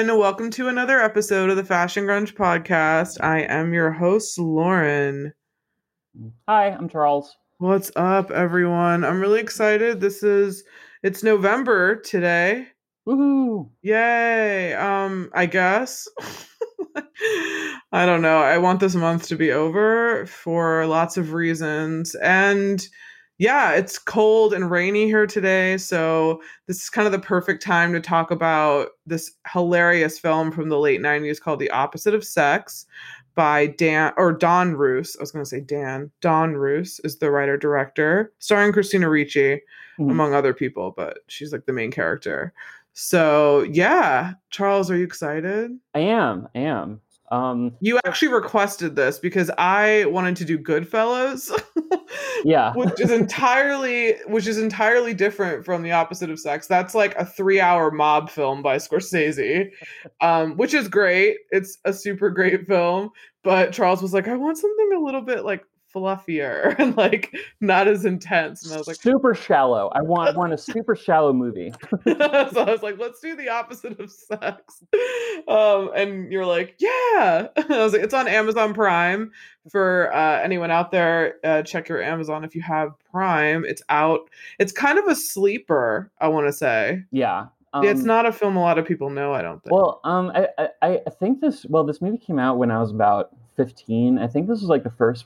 everyone. Welcome to another episode of the Fashion Grunge Podcast. I am your host, Lauren. Hi, I'm Charles. What's up, everyone? I'm really excited. It's November today. Woohoo! Yay! I guess. I don't know. I want this month to be over for lots of reasons. And yeah, it's cold and rainy here today, so this is kind of the perfect time to talk about this hilarious film from the late 90s called The Opposite of Sex by Don Roos. I was going to say Dan. Don Roos is the writer-director, starring Christina Ricci, among other people, but she's like the main character. So yeah, Charles, are you excited? I am. You actually requested this because I wanted to do Goodfellas. Yeah. which is entirely different from The Opposite of Sex. That's like a 3-hour mob film by Scorsese, which is great. It's a super great film. But Charles was like, I want something a little bit like fluffier and like not as intense. And I was like, super shallow. I want a super shallow movie. So I was like, let's do The Opposite of Sex. And you're like, yeah. And I was like, it's on Amazon Prime. For anyone out there, check your Amazon if you have Prime. It's out. It's kind of a sleeper, I want to say. Yeah. It's not a film a lot of people know, I don't think. Well, I think this movie came out when I was about 15. I think this was like the first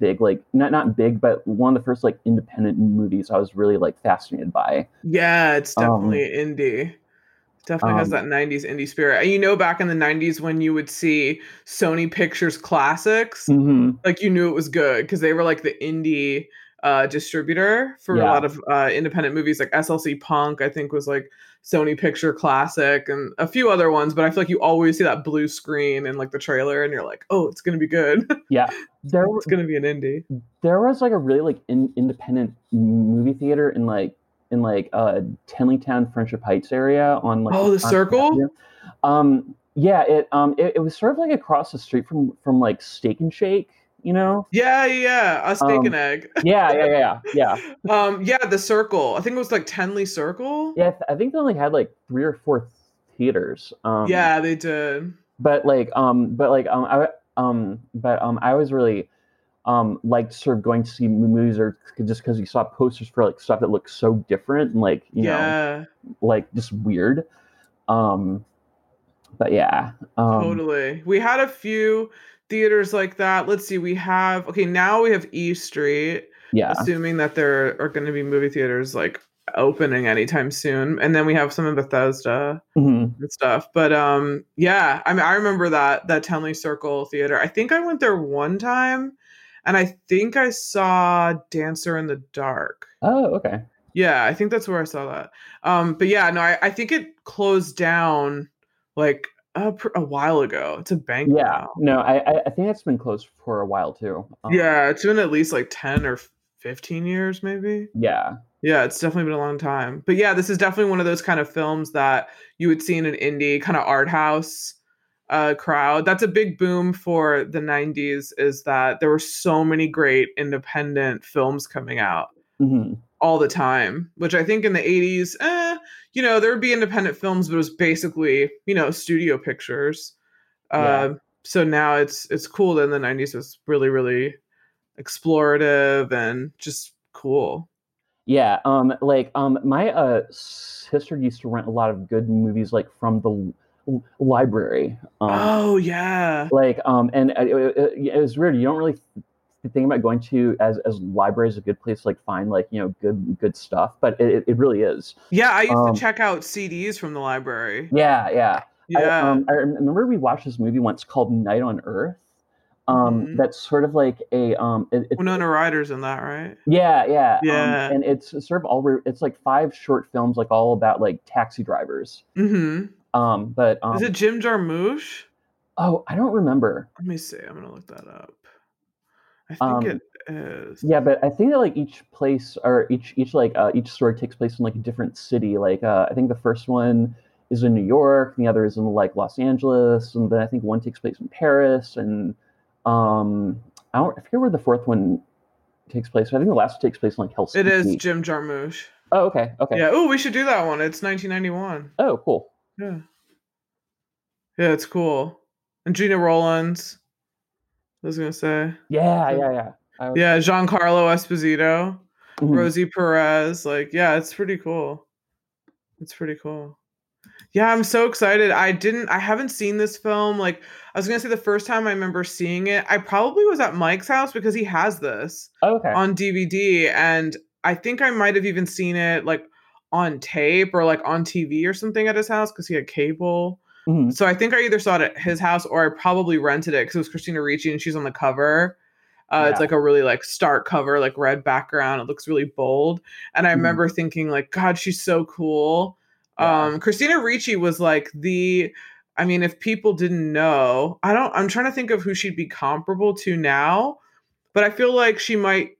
big, like not big, but one of the first like independent movies I was really like fascinated by. Yeah, it's definitely indie. Definitely has that 90s indie spirit. And you know, back in the 90s when you would see Sony Pictures Classics, like you knew it was good because they were like the indie distributor for a lot of independent movies. Like SLC Punk, I think, was like Sony Picture Classic and a few other ones, but I feel like you always see that blue screen and like the trailer and you're like, oh, it's gonna be good. Yeah, it's gonna be an indie. There was like a really like independent movie theater in Tenleytown Friendship Heights area on like the Circle. Yeah, it was sort of like across the street from like Steak and Shake. You know? Yeah. A steak and egg. Yeah. Yeah, the Circle. I think it was like Tenley Circle. Yeah, I think they only had like 3 or 4 theaters. Yeah, they did. But I was really liked sort of going to see movies, or just because you saw posters for like stuff that looked so different and like you know, like just weird. But yeah, totally. We had a few theaters like that. Let's see. Now we have E Street. Yeah. Assuming that there are going to be movie theaters like opening anytime soon, and then we have some in Bethesda and stuff. But yeah. I mean, I remember that Tenley Circle theater. I think I went there one time, and I think I saw Dancer in the Dark. Oh, okay. Yeah, I think that's where I saw that. But yeah, no, I think it closed down like a while ago. It's a bank. Yeah. Now. No, I think it's been closed for a while too. Yeah, it's been at least like 10 or 15 years maybe. Yeah. Yeah, it's definitely been a long time. But yeah, this is definitely one of those kind of films that you would see in an indie kind of art house crowd. That's a big boom for the 90s, is that there were so many great independent films coming out. All the time, which I think in the 80s, you know, there would be independent films, but it was basically, you know, studio pictures. Yeah. So now it's cool that in the 90s was really, really explorative and just cool. Yeah. My sister used to rent a lot of good movies like from the library. And it was weird. You don't really think about going to as libraries a good place to like find like, you know, good stuff, but it really is. Yeah, I used to check out CDs from the library. Yeah. I remember we watched this movie once called Night on Earth. That's sort of like a Winona Ryder's in that, right? Yeah. And it's sort of it's like 5 short films, like all about like taxi drivers. But is it Jim Jarmusch? Oh, I don't remember. Let me see. I'm gonna look that up. I think it is. Yeah, but I think that like each place or each story takes place in like a different city. Like I think the first one is in New York, and the other is in like Los Angeles, and then I think one takes place in Paris, and I forget where the fourth one takes place. I think the last one takes place in like Helsinki. It is Jim Jarmusch. Oh, okay. Yeah. Oh, we should do that one. It's 1991. Oh, cool. Yeah. Yeah, it's cool. And Gena Rollins. I was gonna say. Yeah. Yeah, Giancarlo Esposito, mm-hmm. Rosie Perez. Like, yeah, it's pretty cool. It's pretty cool. Yeah, I'm so excited. I haven't seen this film. Like, I was going to say the first time I remember seeing it, I probably was at Mike's house because he has this on DVD. And I think I might have even seen it like on tape or like on TV or something at his house because he had cable. Mm-hmm. So I think I either saw it at his house or I probably rented it because it was Christina Ricci and she's on the cover. It's like a really like stark cover, like red background. It looks really bold. And I remember thinking like, God, she's so cool. Yeah. Christina Ricci was like if people didn't know, I'm trying to think of who she'd be comparable to now, but I feel like she might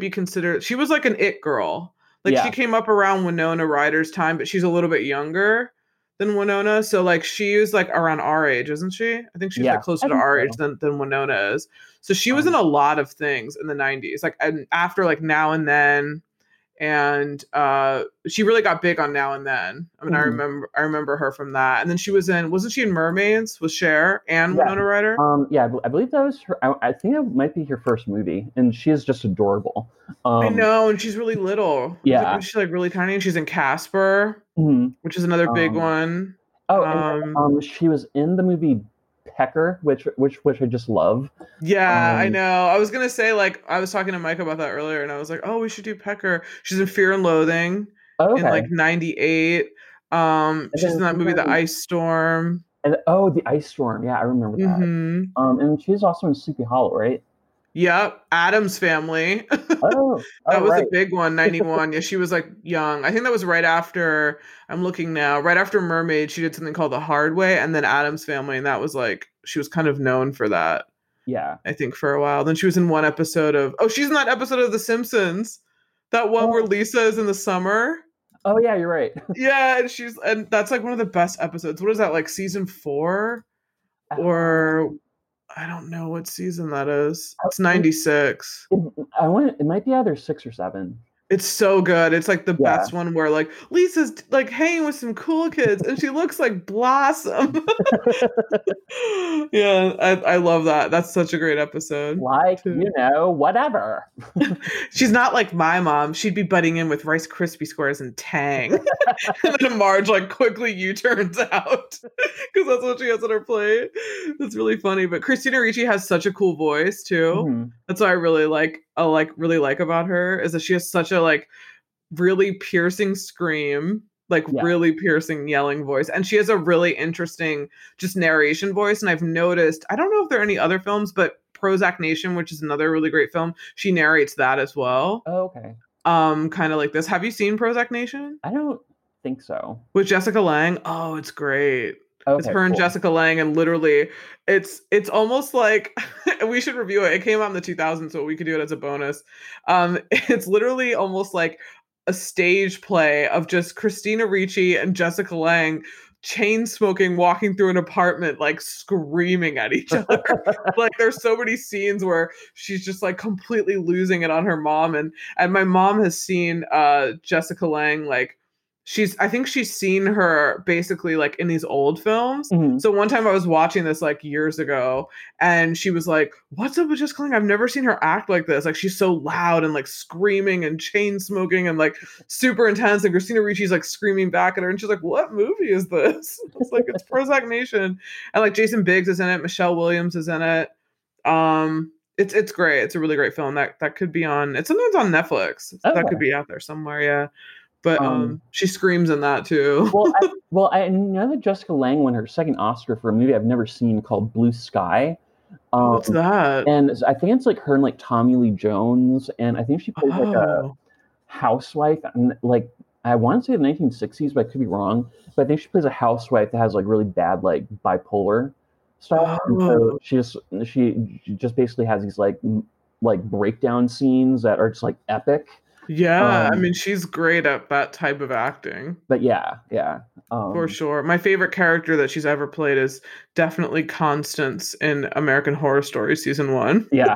be considered, she was like an it girl. Like she came up around Winona Ryder's time, but she's a little bit younger than Winona. So like she was like around our age, isn't she? I think she's like closer to our age than Winona is. So she was in a lot of things in the 90s, like and after like Now and Then. And she really got big on Now and Then. I mean, I remember her from that. And then she was wasn't she in Mermaids with Cher and Winona Ryder? I believe that was her. I think that might be her first movie. And she is just adorable. I know, and she's really little. Yeah, she's like really tiny. And she's in Casper, which is another big one. Oh, and she was in the movie Pecker, which I just love. Yeah, I know. I was gonna say, like, I was talking to Mike about that earlier, and I was like, oh, we should do Pecker. She's in Fear and Loathing in like 98. She's in that movie, The Ice Storm. And The Ice Storm. Yeah, I remember that. Mm-hmm. And she's also in Sleepy Hollow, right? Yep, Adam's Family. That was a big one, 91. Yeah, she was like young. I think that was right after, I'm looking now, right after Mermaid, she did something called The Hard Way, and then Adam's Family, and that was like, she was kind of known for that. Yeah. I think for a while. Then she was in one episode of, she's in that episode of The Simpsons. That one where Lisa is in the summer. Oh, yeah, you're right. Yeah, and that's like one of the best episodes. What is that, like season 4? Or... I don't know what season that is. It's 96. It might be either 6 or 7. It's so good. It's like the best one where like Lisa's like hanging with some cool kids and she looks like Blossom. Yeah, I love that. That's such a great episode. Like, you know, whatever. She's not like my mom. She'd be butting in with Rice Krispie squares and Tang. And then Marge like quickly U-turns out because that's what she has on her plate. That's really funny. But Christina Ricci has such a cool voice too. Mm-hmm. That's what I really like. About her is that she has such a like really piercing scream, like really piercing yelling voice, and she has a really interesting just narration voice. And I've noticed, I don't know if there are any other films, but Prozac Nation, which is another really great film, she narrates that as well. Oh, okay. Kind of like this. Have you seen Prozac Nation? I don't think so. With Jessica Lange. Oh, it's great. Okay, it's her and Jessica Lange, and literally, it's almost like we should review it. It came out in the 2000s, so we could do it as a bonus. It's literally almost like a stage play of just Christina Ricci and Jessica Lange chain smoking, walking through an apartment, like screaming at each other. Like there's so many scenes where she's just like completely losing it on her mom, and my mom has seen Jessica Lange like. I think she's seen her basically like in these old films. Mm-hmm. So one time I was watching this like years ago and she was like, what's up with Jessica Lange? I've never seen her act like this. Like she's so loud and like screaming and chain smoking and like super intense. And Christina Ricci's like screaming back at her. And she's like, what movie is this? It's like, it's Prozac Nation. And like Jason Biggs is in it. Michelle Williams is in it. It's great. It's a really great film that could be on, it's sometimes on Netflix. Okay. That could be out there somewhere. Yeah. But she screams in that too. I know that Jessica Lange won her second Oscar for a movie I've never seen called Blue Sky. What's that? And I think it's like her and like Tommy Lee Jones, and I think she played like a housewife. And like I want to say the 1960s, but I could be wrong. But I think she plays a housewife that has like really bad like bipolar stuff. Oh. And so she just basically has these like breakdown scenes that are just like epic. Yeah, she's great at that type of acting. But yeah. For sure. My favorite character that she's ever played is definitely Constance in American Horror Story Season 1. Yeah.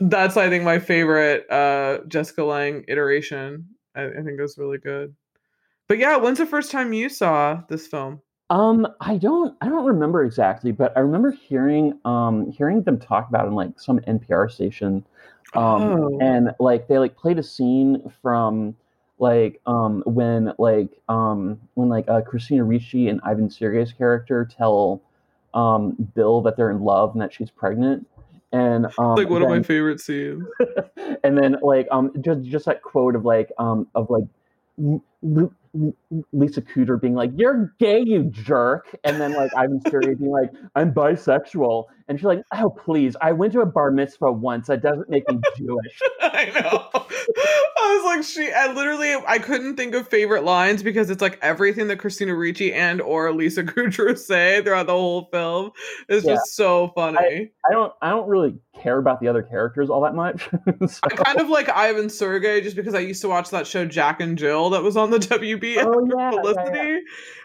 That's, I think, my favorite Jessica Lange iteration. I think it was really good. But yeah, when's the first time you saw this film? I don't remember exactly, but I remember hearing them talk about it in like some NPR station. And like they like played a scene from when Christina Ricci and Ivan Sergei's character tell Bill that they're in love and that she's pregnant. And like one of my favorite scenes. And then like just that quote of Lisa Kudrow being like, "You're gay, you jerk," and then like Ivan Sergei being like, "I'm bisexual," and she's like, "Oh please, I went to a bar mitzvah once. That doesn't make me Jewish." I know. I was like, I couldn't think of favorite lines because it's like everything that Christina Ricci and or Lisa Kudrow say throughout the whole film is just so funny. I don't really care about the other characters all that much. So. I kind of like Ivan Sergei just because I used to watch that show Jack and Jill that was on the WB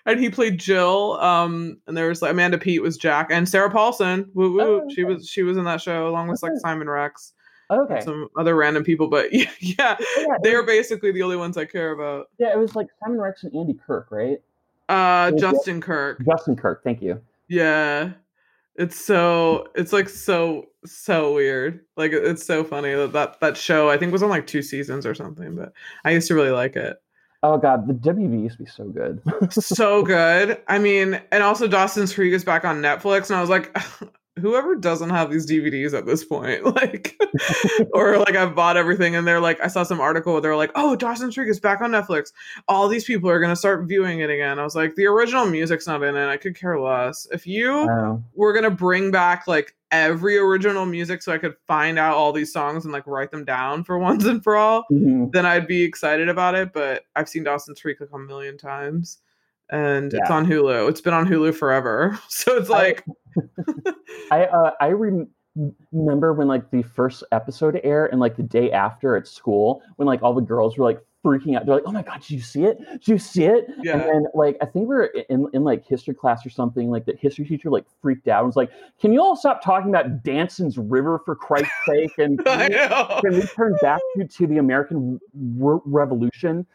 and he played Jill. And there was like Amanda Peet was Jack and Sarah Paulson. Woo woo. Okay. She was in that show along with like Simon Rex. Okay. Some other random people, but they're basically the only ones I care about. Yeah, it was like Simon Rex and Andy Kirk, right? Justin Kirk. Justin Kirk, thank you. Yeah, it's so weird. Like it's so funny that show I think was on like 2 seasons or something, but I used to really like it. Oh god, the WB used to be so good. So good. I mean, and also Dawson's Creek is back on Netflix, and I was like. Whoever doesn't have these DVDs at this point, like, or like I've bought everything and they're like, I saw some article where they're like, oh, Dawson's Creek is back on Netflix. All these people are going to start viewing it again. I was like, the original music's not in it. I could care less. If you were going to bring back like every original music so I could find out all these songs and like write them down for once and for all, then I'd be excited about it. But I've seen Dawson's Creek like a million times. And it's on Hulu. It's been on Hulu forever. So it's like I remember when like the first episode aired and like the day after at school when like all the girls were like freaking out. They're like, "Oh my god, did you see it? Did you see it?" Yeah. And then like I think we were in like history class or something. Like the history teacher like freaked out and was like, "Can you all stop talking about Danson's River for Christ's sake?" And can we turn back to the American Revolution?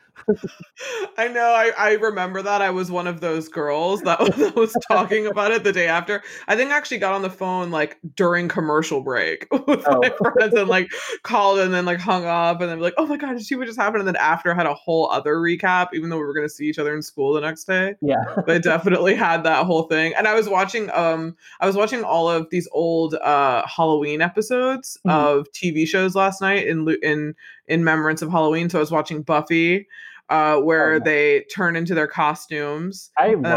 I know. I remember that. I was one of those girls that was talking about it the day after. I think I actually got on the phone like during commercial break with my friends and like called and then like hung up and then like, "Oh my god, did you see what just happened?" And then after had a whole other recap, even though we were going to see each other in school the next day. Yeah, but I definitely had that whole thing. And I was watching all of these old Halloween episodes of TV shows last night in remembrance of Halloween. So I was watching Buffy, where they turn into their costumes. I love that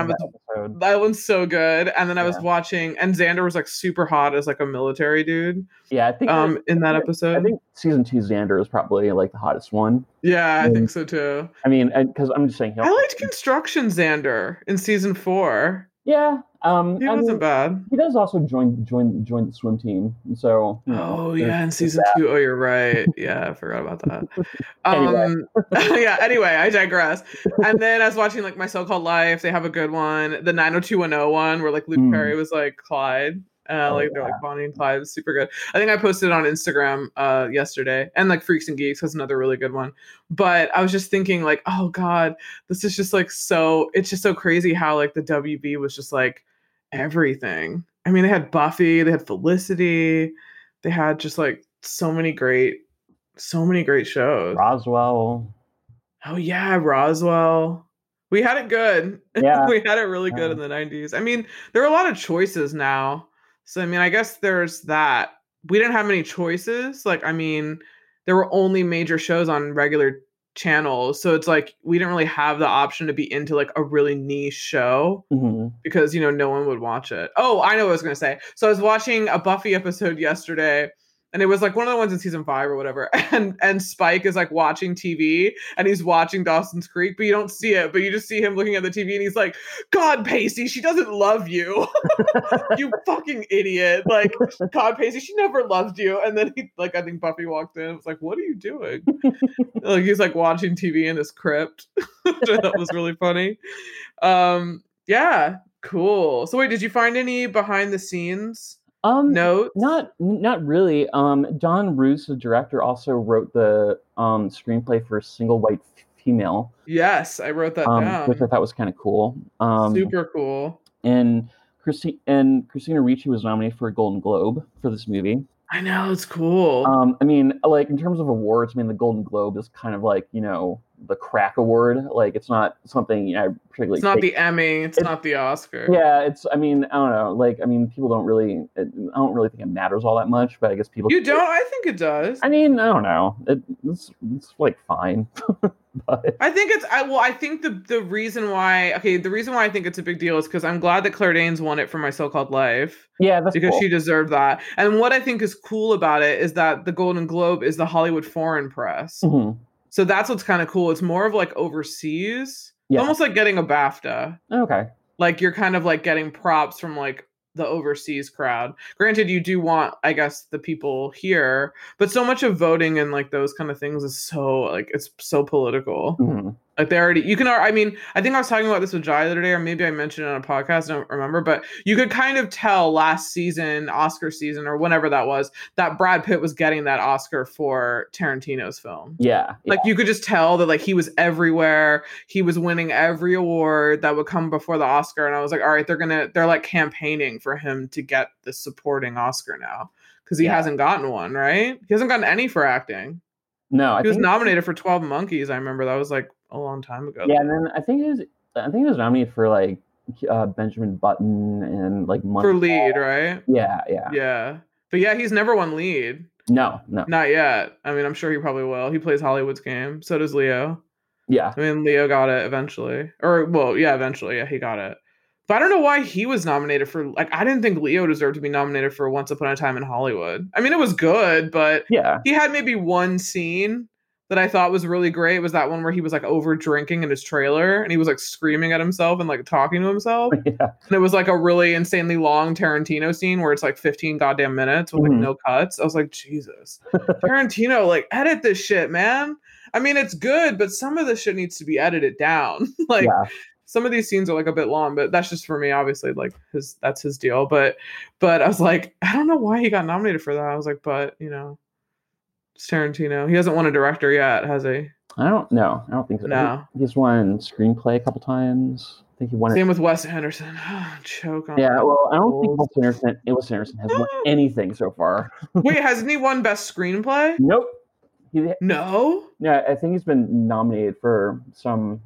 episode. That one's so good. And then I was watching, and Xander was like super hot as like a military dude. Yeah, I think in that episode, I think season 2 Xander is probably like the hottest one. Yeah, I think so too. I mean, because I'm just saying, I liked Construction Xander in season 4. Yeah, he wasn't bad. He does also join the swim team. So in season 2. Oh, you're right. Yeah, I forgot about that. Anyway, I digress. And then I was watching like My So-Called Life. They have a good one. The 90210 one where like Luke Perry was like Clyde. They're like Bonnie and Clyde. It was super good. I think I posted it on Instagram yesterday, and like Freaks and Geeks has another really good one. But I was just thinking like, oh god, this is just like so. It's just so crazy how like the WB was just like everything. I mean, they had Buffy, they had Felicity, they had just like so many great shows. Roswell. Oh yeah, Roswell. We had it good. Yeah. We had it really good in the 90s. I mean, there are a lot of choices now. So, I mean, I guess there's that. We didn't have many choices. Like, I mean, there were only major shows on regular channels. So it's like we didn't really have the option to be into like a really niche show because, you know, no one would watch it. Oh, I know what I was going to say. So I was watching a Buffy episode yesterday. And it was like one of the ones in season 5 or whatever. And Spike is like watching TV and he's watching Dawson's Creek, but you don't see it. But you just see him looking at the TV and he's like, "God, Pacey, she doesn't love you. You fucking idiot. Like, God, Pacey, she never loved you." And then he like, I think Buffy walked in and was like, "What are you doing?" Like he's like watching TV in this crypt, which I thought was really funny. Yeah, cool. So wait, did you find any behind the scenes? No, not really. Don Roos, the director, also wrote the screenplay for Single White female. Yes, I wrote that down. Which I thought was kind of cool. Super cool. And Christina Ricci was nominated for a Golden Globe for this movie. I know, it's cool. I mean, like, in terms of awards, I mean, the Golden Globe is kind of like, you know, the crack award. Like, it's not something, you know, I particularly... It's not the Emmy. It's not the Oscar. Yeah, it's, I mean, I don't know. Like, I mean, people don't really... I don't really think it matters all that much, but I guess people... You don't? I think it does. I mean, I don't know. It's like, fine. But... I think it's... I think the reason why... Okay, the reason why I think it's a big deal is because I'm glad that Claire Danes won it for My So-Called Life. Yeah, that's because cool. She deserved that. And what I think is cool about it is that the Golden Globe is the Hollywood Foreign Press. Mm-hmm. So that's what's kind of cool. It's more of like overseas, yeah. Almost like getting a BAFTA. Okay. Like you're kind of like getting props from like the overseas crowd. Granted, you do want, I guess, the people here, but so much of voting and like those kind of things is so like, it's so political. Mm-hmm. Like they already, you can, I mean, I think I was talking about this with Jai the other day, or maybe I mentioned it on a podcast, I don't remember, but you could kind of tell last season, Oscar season, or whenever that was, that Brad Pitt was getting that Oscar for Tarantino's film. Yeah. Like you could just tell that like he was everywhere. He was winning every award that would come before the Oscar. And I was like, all right, they're like campaigning for him to get the supporting Oscar now. Cause he hasn't gotten one, right? He hasn't gotten any for acting. No, I think he was nominated for 12 Monkeys. I remember that was like a long time ago. Yeah, and then I think it was nominated for like Benjamin Button and like Money for lead, right? Yeah, yeah, yeah. But yeah, he's never won lead. No, not yet. I mean, I'm sure he probably will. He plays Hollywood's game. So does Leo. Yeah, I mean, Leo got it eventually, or well, yeah, eventually, yeah, he got it. But I don't know why he was nominated for, like, I didn't think Leo deserved to be nominated for Once Upon a Time in Hollywood. I mean, it was good, but yeah. He had maybe one scene that I thought was really great. It was that one where he was, like, over drinking in his trailer and he was, like, screaming at himself and, like, talking to himself. Yeah. And it was, like, a really insanely long Tarantino scene where it's, like, 15 goddamn minutes with, like, no cuts. I was like, Jesus. Tarantino, like, edit this shit, man. I mean, it's good, but some of this shit needs to be edited down. Like, yeah. Some of these scenes are like a bit long, but that's just for me, obviously, like that's his deal. But I was like, I don't know why he got nominated for that. I was like, but you know, it's Tarantino. He hasn't won a director yet, has he? I don't think so. No. He's won screenplay a couple times. I think he won Same with Wes Anderson. Oh, choke on Yeah, well, I don't think Wes Anderson has won anything so far. Wait, hasn't he won best screenplay? Nope. No? Yeah, I think he's been nominated for some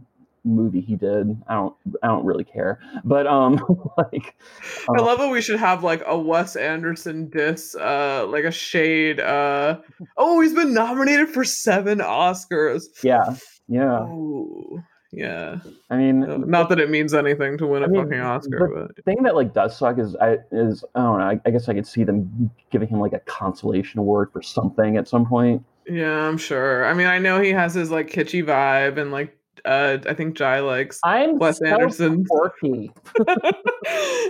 movie he did. I don't really care, but like I love that we should have like a Wes Anderson diss, like a shade. Oh, he's been nominated for 7 Oscars. Yeah. Ooh, yeah. I mean, not that it means anything to win a fucking Oscar. The thing that like does suck is I don't know. I guess I could see them giving him like a consolation award for something at some point. Yeah, I'm sure. I mean, I know he has his like kitschy vibe and like. I think Jai likes Wes Anderson.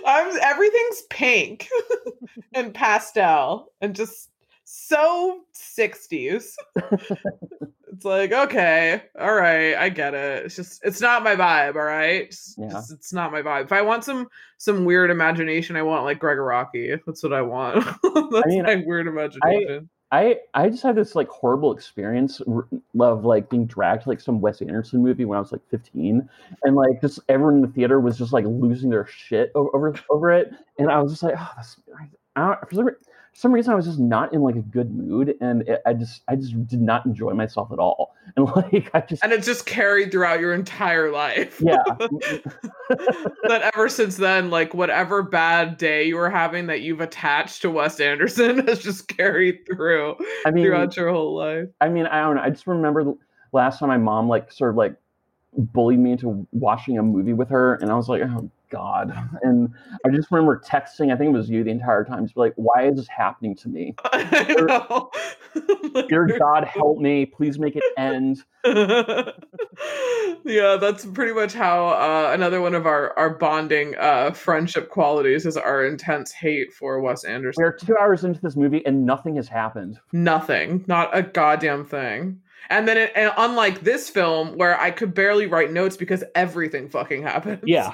Everything's pink and pastel and just so 60s. It's like, okay, all right, I get it. It's not my vibe, all right? It's not my vibe. If I want some weird imagination, I want like Gregor Rocky. That's what I want. That's my weird imagination. I just had this like horrible experience of like being dragged to like some Wes Anderson movie when I was like 15, and like just everyone in the theater was just like losing their shit over it, and I was just like, oh, for some reason I was just not in like a good mood, and I just did not enjoy myself at all, and like and it just carried throughout your entire life. Yeah, that ever since then, like whatever bad day you were having that you've attached to Wes Anderson has just carried through. I mean, throughout your whole life. I mean, I don't know. I just remember last time my mom like sort of like bullied me into watching a movie with her, and I was like, oh God. And I just remember texting, I think it was you the entire time, just be like, why is this happening to me? Dear God, help me. Please make it end. Yeah, that's pretty much how another one of our bonding friendship qualities is our intense hate for Wes Anderson. We're 2 hours into this movie and nothing has happened. Nothing. Not a goddamn thing. And then, unlike this film, where I could barely write notes because everything fucking happens. Yeah.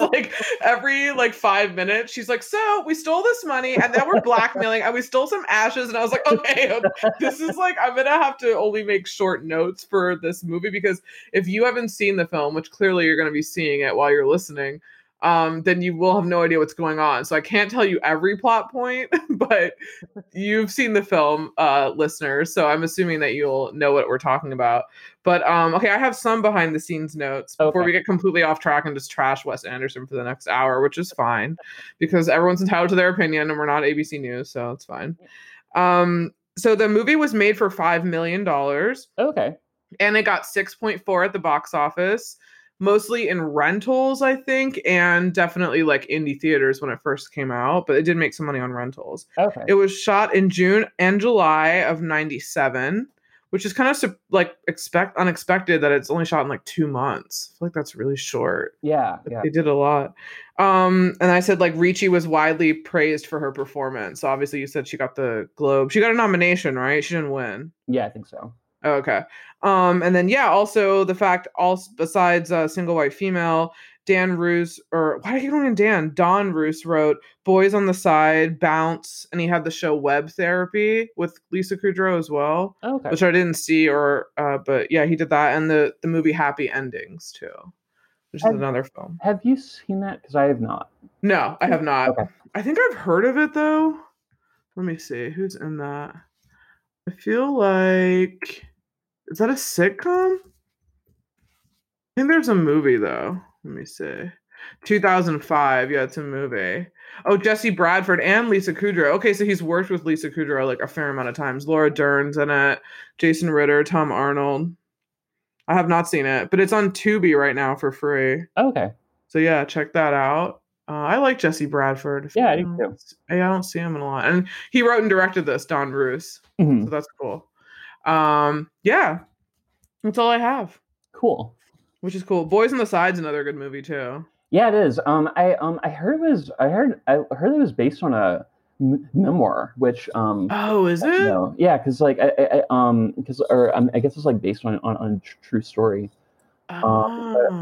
like every 5 minutes, she's like, "So we stole this money, and then we're blackmailing, and we stole some ashes." And I was like, "Okay, this is I'm gonna have to only make short notes for this movie because if you haven't seen the film, which clearly you're gonna be seeing it while you're listening, then you will have no idea what's going on." So I can't tell you every plot point, but you've seen the film, listeners. So I'm assuming that you'll know what we're talking about. But okay, I have some behind the scenes notes before we get completely off track and just trash Wes Anderson for the next hour, which is fine because everyone's entitled to their opinion and we're not ABC News, so it's fine. So the movie was made for $5 million. Okay. And it got 6.4 at the box office. Mostly in rentals, I think, and definitely indie theaters when it first came out, but it did make some money on rentals. Okay. It was shot in June and July of 97, which is kind of unexpected that it's only shot in 2 months. I feel like that's really short. Yeah. They did a lot. And I said Ricci was widely praised for her performance. So obviously you said she got the Globe. She got a nomination, right? She didn't win. Yeah, I think so. Okay. And then, also the fact, besides Single White Female, Don Roos wrote Boys on the Side, Bounce, and he had the show Web Therapy with Lisa Kudrow as well, which I didn't see, but yeah, he did that. And the movie Happy Endings, too, which is another film. Have you seen that? Because I have not. No, I have not. Okay. I think I've heard of it, though. Let me see. Who's in that? I feel like... Is that a sitcom? I think there's a movie, though. Let me see. 2005. Yeah, it's a movie. Oh, Jesse Bradford and Lisa Kudrow. Okay, so he's worked with Lisa Kudrow a fair amount of times. Laura Dern's in it. Jason Ritter, Tom Arnold. I have not seen it, but it's on Tubi right now for free. Okay. So, yeah, check that out. I like Jesse Bradford. Yeah, I do too. I don't see him in a lot. And he wrote and directed this, Don Roos. Mm-hmm. So that's cool. Yeah, that's all I have. Cool. Which is cool. Boys on the Side's another good movie too. Yeah, it is. I heard it was based on a memoir, which is it? No. Yeah, because I guess it's based on a true story. I'm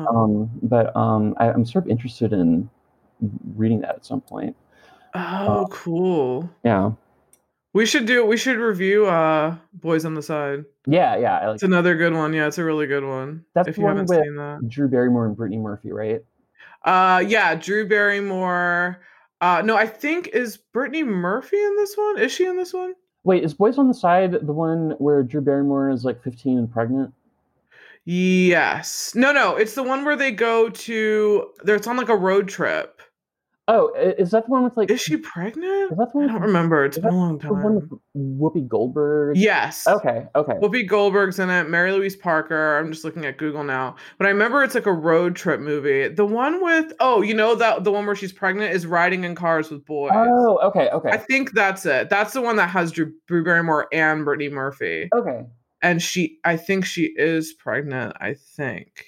sort of interested in reading that at some point. Oh, cool. Yeah. We should review Boys on the Side. Yeah. It's another good one. Yeah, it's a really good one. That's if you haven't seen that. Drew Barrymore and Brittany Murphy, right? Yeah, Drew Barrymore. No, I think is Brittany Murphy in this one? Is she in this one? Wait, is Boys on the Side the one where Drew Barrymore is 15 and pregnant? Yes. No, it's the one where they go to it's on a road trip. Oh, is that the one with Is she pregnant? Is that the one I don't remember. It's been a long time. The one with Whoopi Goldberg? Yes. Okay. Whoopi Goldberg's in it. Mary Louise Parker. I'm just looking at Google now. But I remember it's a road trip movie. The one with... Oh, that the one where she's pregnant is Riding in Cars with Boys. Oh, okay. I think that's it. That's the one that has Drew Barrymore and Brittany Murphy. Okay. And I think she is pregnant, I think.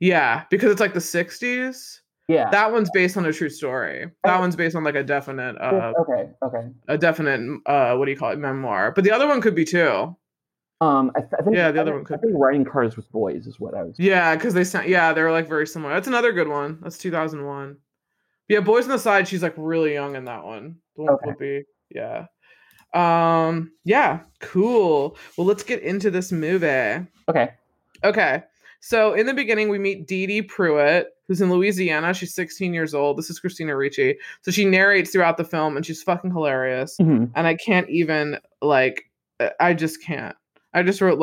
Yeah, because it's the 60s. Yeah, that one's based on a true story. That one's based on a definite, memoir. But the other one could be too. I think Riding Cars with Boys is what I was. Yeah, because they're very similar. That's another good one. That's 2001. Yeah, Boys on the Side. She's really young in that one. The one would be yeah. Yeah. Cool. Well, let's get into this movie. Okay. So in the beginning, we meet Dee Dee Pruitt, who's in Louisiana. She's 16 years old. This is Christina Ricci. So she narrates throughout the film, and she's fucking hilarious. Mm-hmm. And I can't even, I just can't. I just wrote,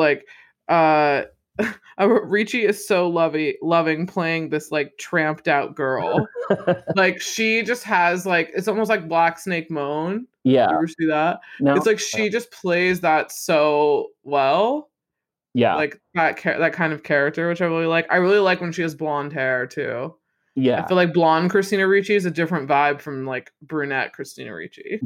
Ricci is so loving playing this, tramped out girl. She just has, it's almost like Black Snake Moan. Yeah. You ever see that? No. It's she just plays that so well. Yeah, that kind of character, which I really like. I really like when she has blonde hair too. Yeah, I feel like blonde Christina Ricci is a different vibe from brunette Christina Ricci,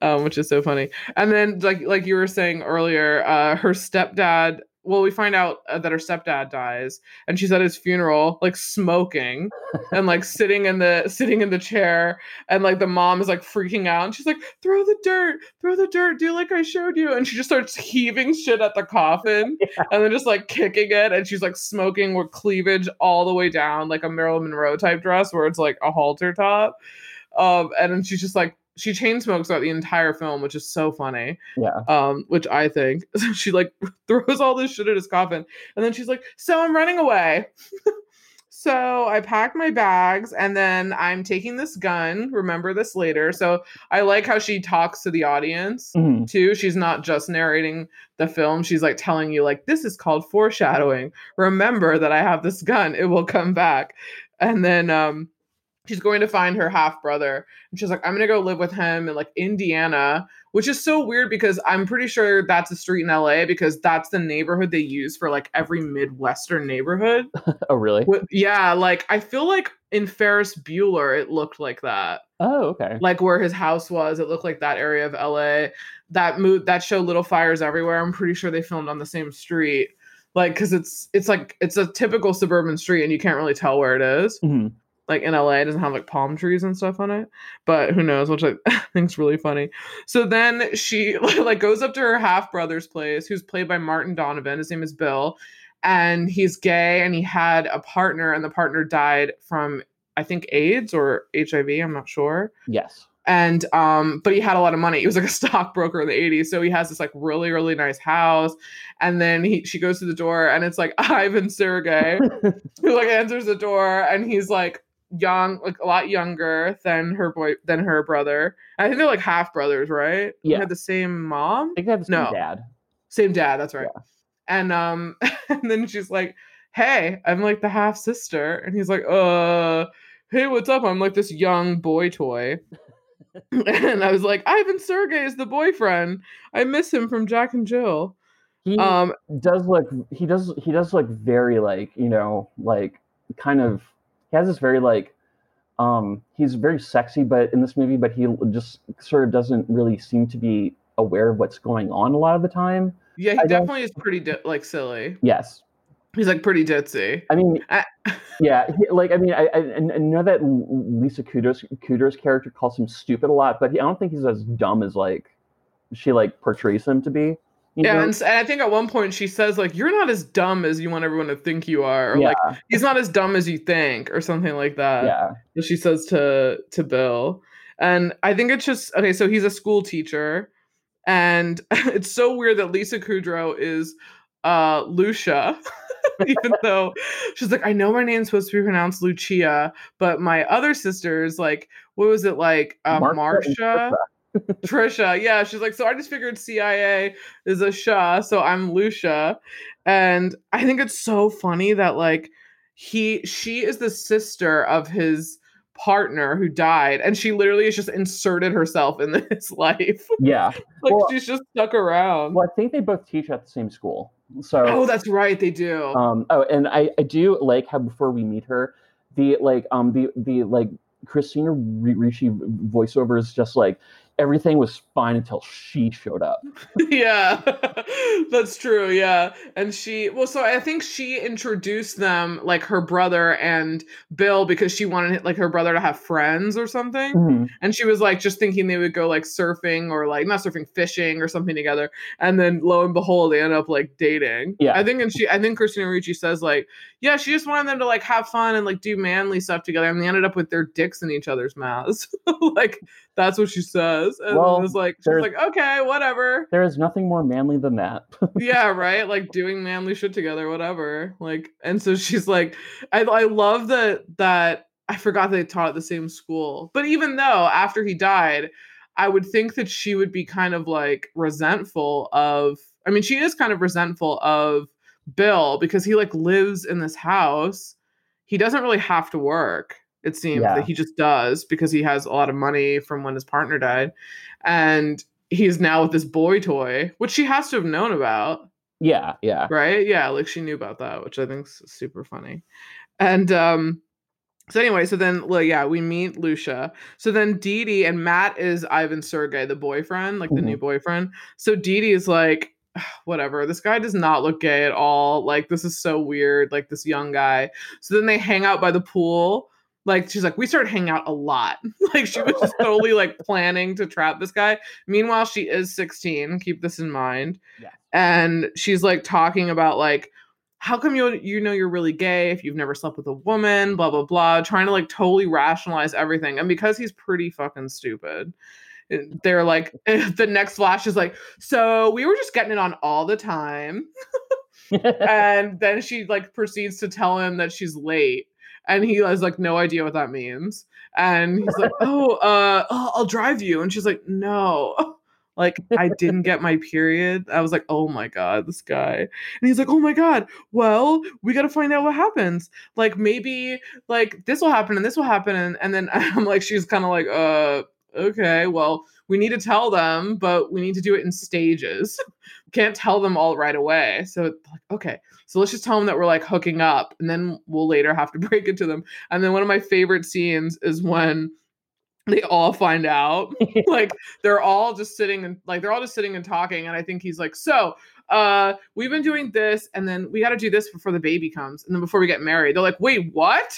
which is so funny. And then like you were saying earlier, her stepdad well, we find out that her stepdad dies, and she's at his funeral, like smoking and like sitting in the chair, and like the mom is like freaking out, and she's like, throw the dirt, do like I showed you, and she just starts heaving shit at the coffin, yeah. And then just like kicking it, and she's like smoking with cleavage all the way down, like a Marilyn Monroe type dress where it's like a halter top, and then she's just like, she chain smokes throughout the entire film, which is so funny. Yeah. Which I think. So she like throws all this shit at his coffin. And then she's like, so I'm running away. So I packed my bags and then I'm taking this gun. Remember this later. So I like how she talks to the audience too. She's not just narrating the film. She's like telling you like, this is called foreshadowing. Remember that I have this gun. It will come back. And then, she's going to find her half brother, and she's like, I'm going to go live with him in like Indiana, which is so weird because I'm pretty sure that's a street in LA because that's the neighborhood they use for like every Midwestern neighborhood. Oh, really? Yeah. Like I feel like in Ferris Bueller, it looked like that. Oh, okay. Like where his house was, it looked like that area of LA. That show Little Fires Everywhere, I'm pretty sure they filmed on the same street. Like, cause it's like, it's a typical suburban street and you can't really tell where it is. Mm-hmm. Like in LA, it doesn't have like palm trees and stuff on it, but who knows, which I think's really funny. So then she like goes up to her half brother's place, who's played by Martin Donovan. His name is Bill, and he's gay, and he had a partner, and the partner died from, I think, AIDS or HIV. I'm not sure. Yes. And but he had a lot of money. He was like a stockbroker in the 80s. So he has this like really, really nice house. And then she goes to the door, and it's like Ivan Sergei who like answers the door, and he's like, young, like a lot younger than her brother. I think they're like half brothers, right? Yeah. They had the same mom. I think they have the same dad. Same dad, that's right. Yeah. And then she's like, hey, I'm like the half sister. And he's like, hey, what's up? I'm like this young boy toy. And I was like, Ivan Sergei is the boyfriend. I miss him from Jack and Jill. He does look very like, you know, like kind of, he has this very like, he's very sexy, but in this movie, but he just sort of doesn't really seem to be aware of what's going on a lot of the time. Yeah, he definitely is pretty like silly. Yes, he's like pretty ditzy. I mean, yeah, I know that Lisa Kudrow's character calls him stupid a lot, but I don't think he's as dumb as like she like portrays him to be. Yeah, and I think at one point she says, like, you're not as dumb as you want everyone to think you are. Or, yeah. Like, he's not as dumb as you think or something like that. Yeah. That she says to Bill. And I think it's just, okay, so he's a school teacher. And it's so weird that Lisa Kudrow is Lucia. Even though she's like, I know my name's supposed to be pronounced Lucia. But my other sister's like, what was it like? Marsha? Trisha, yeah, she's like, so I just figured CIA is a Sha, so I'm Lucia. And I think it's so funny that like she is the sister of his partner who died, and she literally is just inserted herself into his life. Yeah. Like, well, she's just stuck around. Well, I think they both teach at the same school. So that's right, they do. And I do like how before we meet her, the Christina Ricci voiceover is just like, everything was fine until she showed up. Yeah, that's true. Yeah. And so I think she introduced them, like her brother and Bill, because she wanted like her brother to have friends or something. Mm-hmm. And she was like, just thinking they would go like surfing or like not surfing, fishing or something together. And then lo and behold, they end up like dating. Yeah. I think Christina Ricci says like, yeah, she just wanted them to like have fun and like do manly stuff together. And they ended up with their dicks in each other's mouths. Like, that's what she says. And well, she's like, okay, whatever. There is nothing more manly than that. Yeah, right? Like doing manly shit together, whatever. Like, and so she's like, I love that I forgot they taught at the same school. But even though after he died, I would think that she would be kind of like resentful of, I mean, she is kind of resentful of Bill because he like lives in this house. He doesn't really have to work. It seems that he just does because he has a lot of money from when his partner died. And he's now with this boy toy, which she has to have known about. Yeah, yeah. Right? Yeah, like she knew about that, which I think is super funny. And so we meet Lucia. So then Dee Dee and Matt is Ivan Sergei, the boyfriend, like the new boyfriend. So Dee Dee is like, whatever, this guy does not look gay at all. Like, this is so weird. Like, this young guy. So then they hang out by the pool. Like, she's like, we started hanging out a lot. Like, she was just totally, like, planning to trap this guy. Meanwhile, she is 16. Keep this in mind. Yeah. And she's, like, talking about, like, how come you know you're really gay if you've never slept with a woman, blah, blah, blah. Trying to, like, totally rationalize everything. And because he's pretty fucking stupid, they're like, the next flash is like, so we were just getting it on all the time. And then she, like, proceeds to tell him that she's late. And he has, like, no idea what that means. And he's like, oh, I'll drive you. And she's like, no. Like, I didn't get my period. I was like, oh, my God, this guy. And he's like, oh, my God. Well, we got to find out what happens. Like, maybe, like, this will happen and this will happen. And then I'm like, she's kind of like, okay, well, we need to tell them, but we need to do it in stages. Can't tell them all right away. So, okay, so let's just tell them that we're, like, hooking up, and then we'll later have to break it to them. And then one of my favorite scenes is when they all find out. Like, they're all just sitting and, like, they're all just sitting and talking. And I think he's like, so we've been doing this, and then we got to do this before the baby comes, and then before we get married. They're like, wait, what?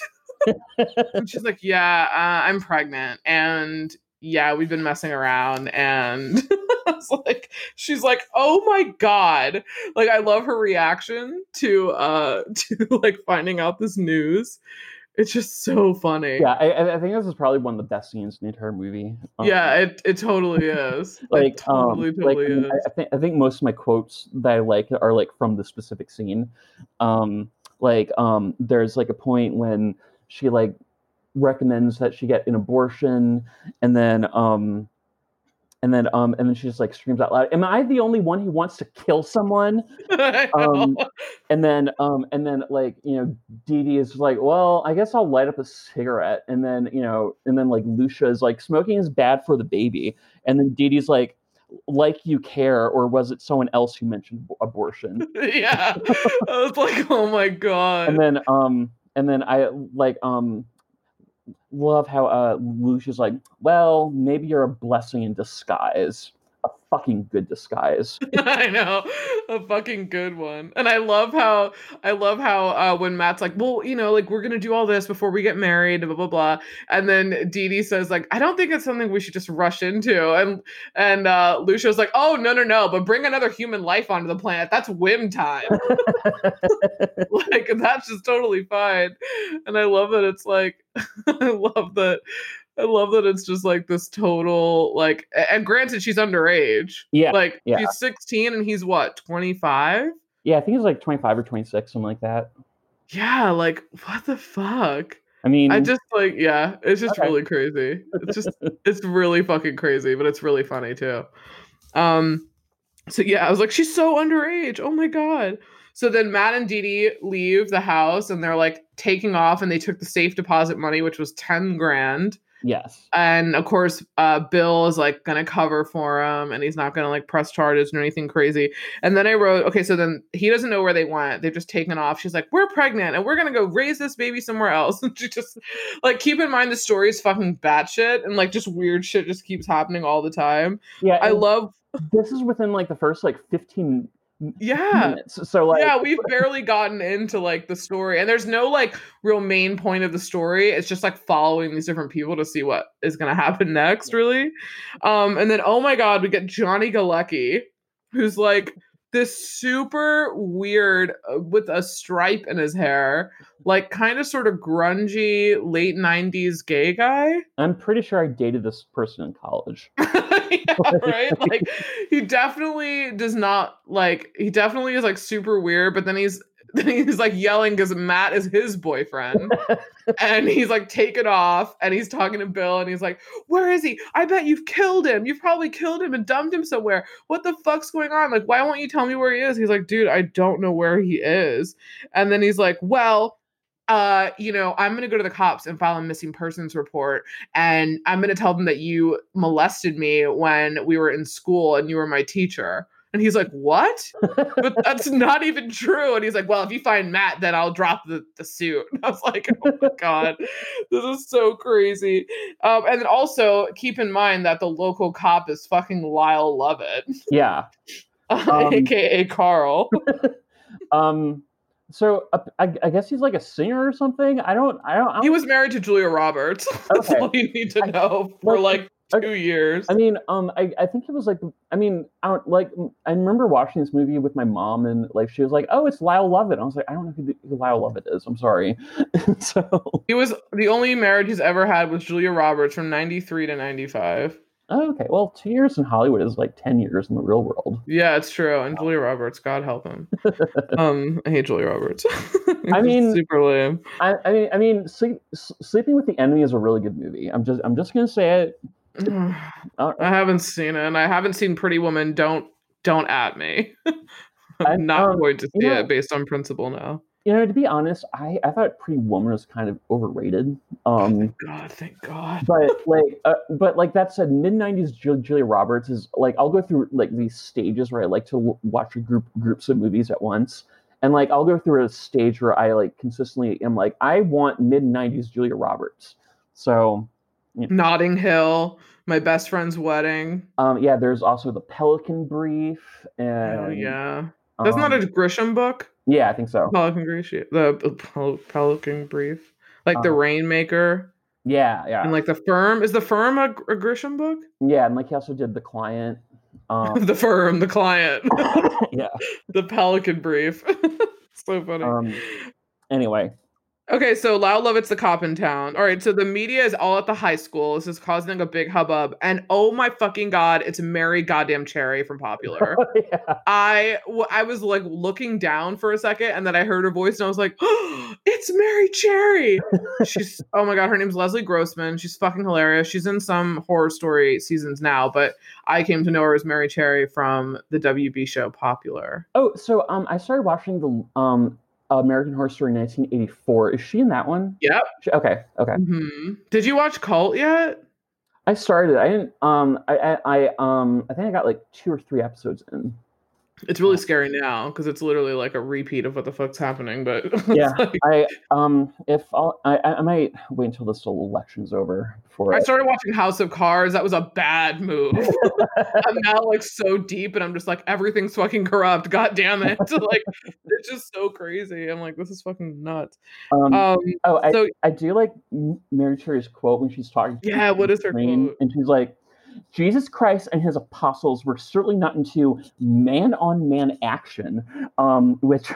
And she's like, yeah, I'm pregnant, and yeah, we've been messing around. And I was like, she's like, oh my God. Like, I love her reaction to like finding out this news. It's just so funny. Yeah. I think this is probably one of the best scenes in the entire movie. Yeah, it totally is. Like, totally is. I think most of my quotes that I like are like from the specific scene. There's like a point when she like recommends that she get an abortion, and then she just like screams out loud, am I the only one who wants to kill someone? and then like, you know, Dee Dee is like, well, I guess I'll light up a cigarette, and then like Lucia is like, smoking is bad for the baby, and then Dee Dee's like you care, or was it someone else who mentioned abortion? Yeah, I was like, oh my God. And then I like love how Lucia's like, well, maybe you're a blessing in disguise. A fucking good disguise. I know, a fucking good one. And I love how when Matt's like, well, you know, like, we're gonna do all this before we get married, blah blah blah, and then Dee Dee says like, I don't think it's something we should just rush into, and Lucia's like, oh no, but bring another human life onto the planet, that's whim time. Like, that's just totally fine. And I love that it's like, I love that it's just like this total, like, and granted, she's underage. Yeah. Like, yeah. She's 16 and he's what, 25? Yeah, I think he's like 25 or 26, something like that. Yeah, like, what the fuck? I mean, I just like, yeah, it's just okay. Really crazy. It's just, it's really fucking crazy, but it's really funny too. So yeah, I was like, she's so underage. Oh my God. So then Matt and Dee Dee leave the house and they're like taking off, and they took the safe deposit money, which was 10 grand. Yes. And of course, Bill is like going to cover for him, and he's not going to like press charges or anything crazy. And then I wrote, okay, so then he doesn't know where they went. They've just taken off. She's like, we're pregnant and we're going to go raise this baby somewhere else. And she just like, keep in mind the story is fucking batshit, and like just weird shit just keeps happening all the time. Yeah. I love. This is within like the first like 15 yeah minutes. So like, yeah, we've barely gotten into like the story, and there's no like real main point of the story. It's just like following these different people to see what is going to happen next, really. And then, oh my God, we get Johnny Galecki, who's like this super weird with a stripe in his hair, like kind of sort of grungy late 90s gay guy. I'm pretty sure I dated this person in college. Yeah, right? Like, he definitely does not like, he definitely is like super weird, but then he's like yelling because Matt is his boyfriend. And he's like, take it off. And he's talking to Bill and he's like, where is he? I bet you've killed him. You've probably killed him and dumped him somewhere. What the fuck's going on? Like, why won't you tell me where he is? He's like, dude, I don't know where he is. And then he's like, well, you know, I'm going to go to the cops and file a missing persons report. And I'm going to tell them that you molested me when we were in school and you were my teacher. And he's like, what? But that's not even true. And he's like, well, if you find Matt, then I'll drop the suit. And I was like, oh my God, this is so crazy. And then also keep in mind that the local cop is fucking Lyle Lovett. Yeah. AKA Carl. So I guess he's like a singer or something. I don't. He was married to Julia Roberts. Okay. That's all you need to know for like 2 years. I mean, I think it was like, I mean, I remember watching this movie with my mom, and like she was like, "Oh, it's Lyle Lovett." I was like, "I don't know who Lyle Lovett is. I'm sorry." So he was the only marriage he's ever had was Julia Roberts from '93 to '95. Okay, well, 2 years in Hollywood is like 10 years in the real world. Yeah, it's true. And Julia Roberts, God help him. I hate Julia Roberts. I mean, super lame. I mean, Sleeping with the Enemy is a really good movie. I'm just gonna say it. I haven't seen it, and I haven't seen Pretty Woman. Don't at me. I'm not going to see it based on principle now. You know, to be honest, I thought Pretty Woman was kind of overrated. Thank God. but like that said, mid-90s Julia Roberts is like, I'll go through like these stages where I like to watch groups of movies at once. And like, I'll go through a stage where I like consistently am like, I want mid-90s Julia Roberts. So, you know. Notting Hill, My Best Friend's Wedding. Yeah, there's also The Pelican Brief. And, oh, yeah. That's not a Grisham book. Yeah, I think so. Pelican Brief, like The Rainmaker. Yeah. And like The Firm. Is The Firm a Grisham book? Yeah, and like he also did The Client. The Firm, The Client. Yeah. The Pelican Brief. So funny. Anyway. Okay, so Lyle Lovett's the cop in town. All right, so the media is all at the high school. This is causing a big hubbub. And oh my fucking God, it's Mary Goddamn Cherry from Popular. Yeah. I was like looking down for a second, and then I heard her voice, and I was like, oh, it's Mary Cherry. She's, oh my God, her name's Leslie Grossman. She's fucking hilarious. She's in some Horror Story seasons now, but I came to know her as Mary Cherry from the WB show Popular. Oh, so I started watching the... American Horror Story 1984. Is she in that one? Yep. Okay. Mm-hmm. Did you watch Cult yet? I started. I didn't. I think I got like 2 or 3 episodes in. It's really scary now because it's literally like a repeat of what the fuck's happening. But yeah, like... I might wait until this election's over before I started watching House of Cards. That was a bad move. I'm now like so deep, and I'm just like everything's fucking corrupt. God damn it! Like it's just so crazy. I'm like, this is fucking nuts. I do like Mary Cherry's quote when she's talking. Yeah, what is her quote? And she's like, Jesus Christ and his apostles were certainly not into man-on-man action, which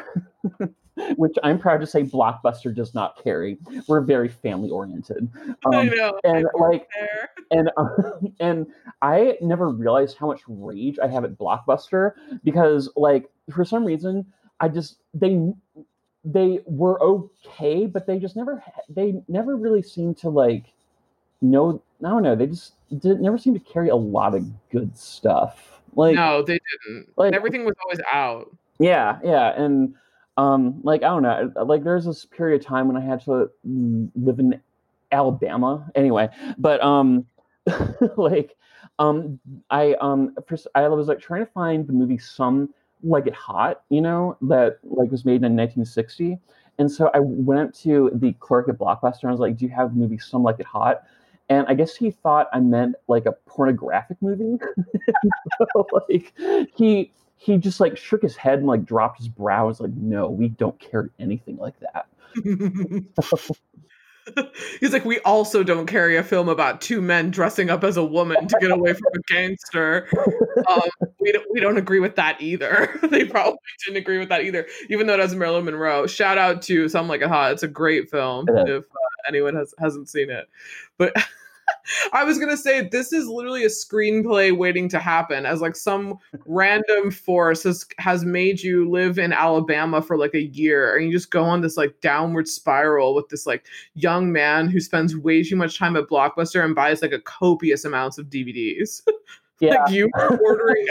I'm proud to say Blockbuster does not carry. We're very family-oriented. I know. And like, there. And I never realized how much rage I have at Blockbuster because, like, for some reason, I just they were okay, but they just never really seemed to like. No, I don't know. They just never seemed to carry a lot of good stuff. Like no, they didn't. Like everything was always out. Yeah, and like I don't know. Like there's this period of time when I had to live in Alabama. Anyway, but like I was like trying to find the movie Some Like It Hot, you know, that like was made in 1960. And so I went up to the clerk at Blockbuster and I was like, "Do you have the movie Some Like It Hot?" And I guess he thought I meant like a pornographic movie. So, like he just like shook his head and like dropped his brow. I was like, "No, we don't carry anything like that." He's like, "We also don't carry a film about two men dressing up as a woman to get away from a gangster. We don't agree with that either." They probably didn't agree with that either, even though it has Marilyn Monroe. Shout out to Some Like It Hot. It's a great film if anyone hasn't seen it. But I was going to say, this is literally a screenplay waiting to happen, as like some random force has made you live in Alabama for like a year, and you just go on this like downward spiral with this like young man who spends way too much time at Blockbuster and buys like a copious amounts of DVDs. Yeah. Like you were ordering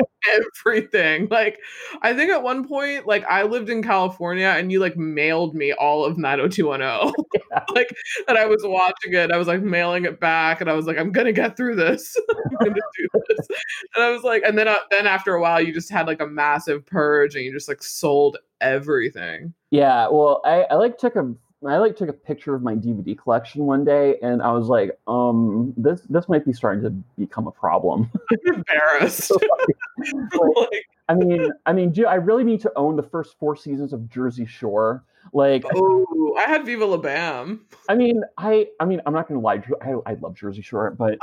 everything. Like I think at one point, like I lived in California and you like mailed me all of 90210. Yeah. Like, and I was watching it. I was like mailing it back, and I was like, I'm gonna get through this. I'm gonna do this. And I was like, and then after a while, you just had like a massive purge, and you just like sold everything. Yeah. Well, I took a picture of my DVD collection one day, and I was like, this might be starting to become a problem. I'm embarrassed. like, I mean, dude, I really need to own the first 4 seasons of Jersey Shore. Like, oh, I had Viva La Bam. I mean, I'm not gonna lie, I love Jersey Shore, but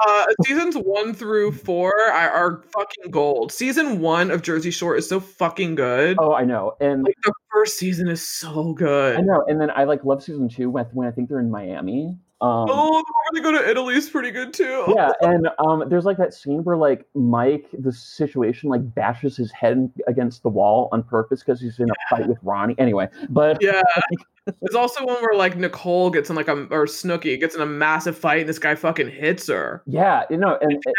seasons 1 through 4 are fucking gold. Season 1 of Jersey Shore is so fucking good. Oh, I know, and like the first season is so good. I know, and then I like love season 2 when I think they're in Miami. The one where they go to Italy is pretty good too. Yeah, and there's like that scene where like Mike, the situation, like bashes his head against the wall on purpose because he's in a fight with Ronnie. Anyway, but yeah, there's also one where like Nicole gets in like or Snooki gets in a massive fight and this guy fucking hits her. Yeah, you know, and it's a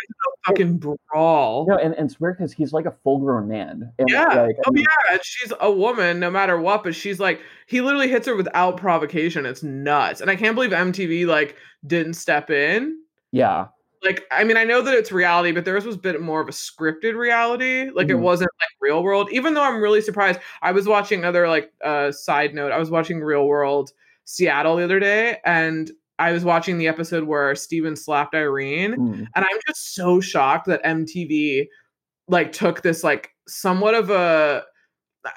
fucking brawl. No, and it's weird because he's like a full grown man. And, yeah. Like, and she's a woman no matter what, but she's like, he literally hits her without provocation. It's nuts, and I can't believe MTV like didn't step in. Yeah. Like, I mean, I know that it's reality, but theirs was a bit more of a scripted reality. Like, It wasn't like Real World, even though I'm really surprised. I was watching side note. I was watching Real World Seattle the other day, and I was watching the episode where Steven slapped Irene. And I'm just so shocked that MTV like took this like somewhat of a,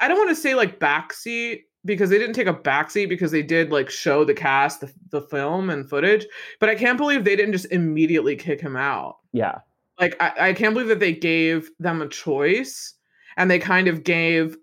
I don't want to say like backseat, because they didn't take a backseat, because they did like show the cast, the film and footage, but I can't believe they didn't just immediately kick him out. Yeah. Like I can't believe that they gave them a choice, and they kind of gave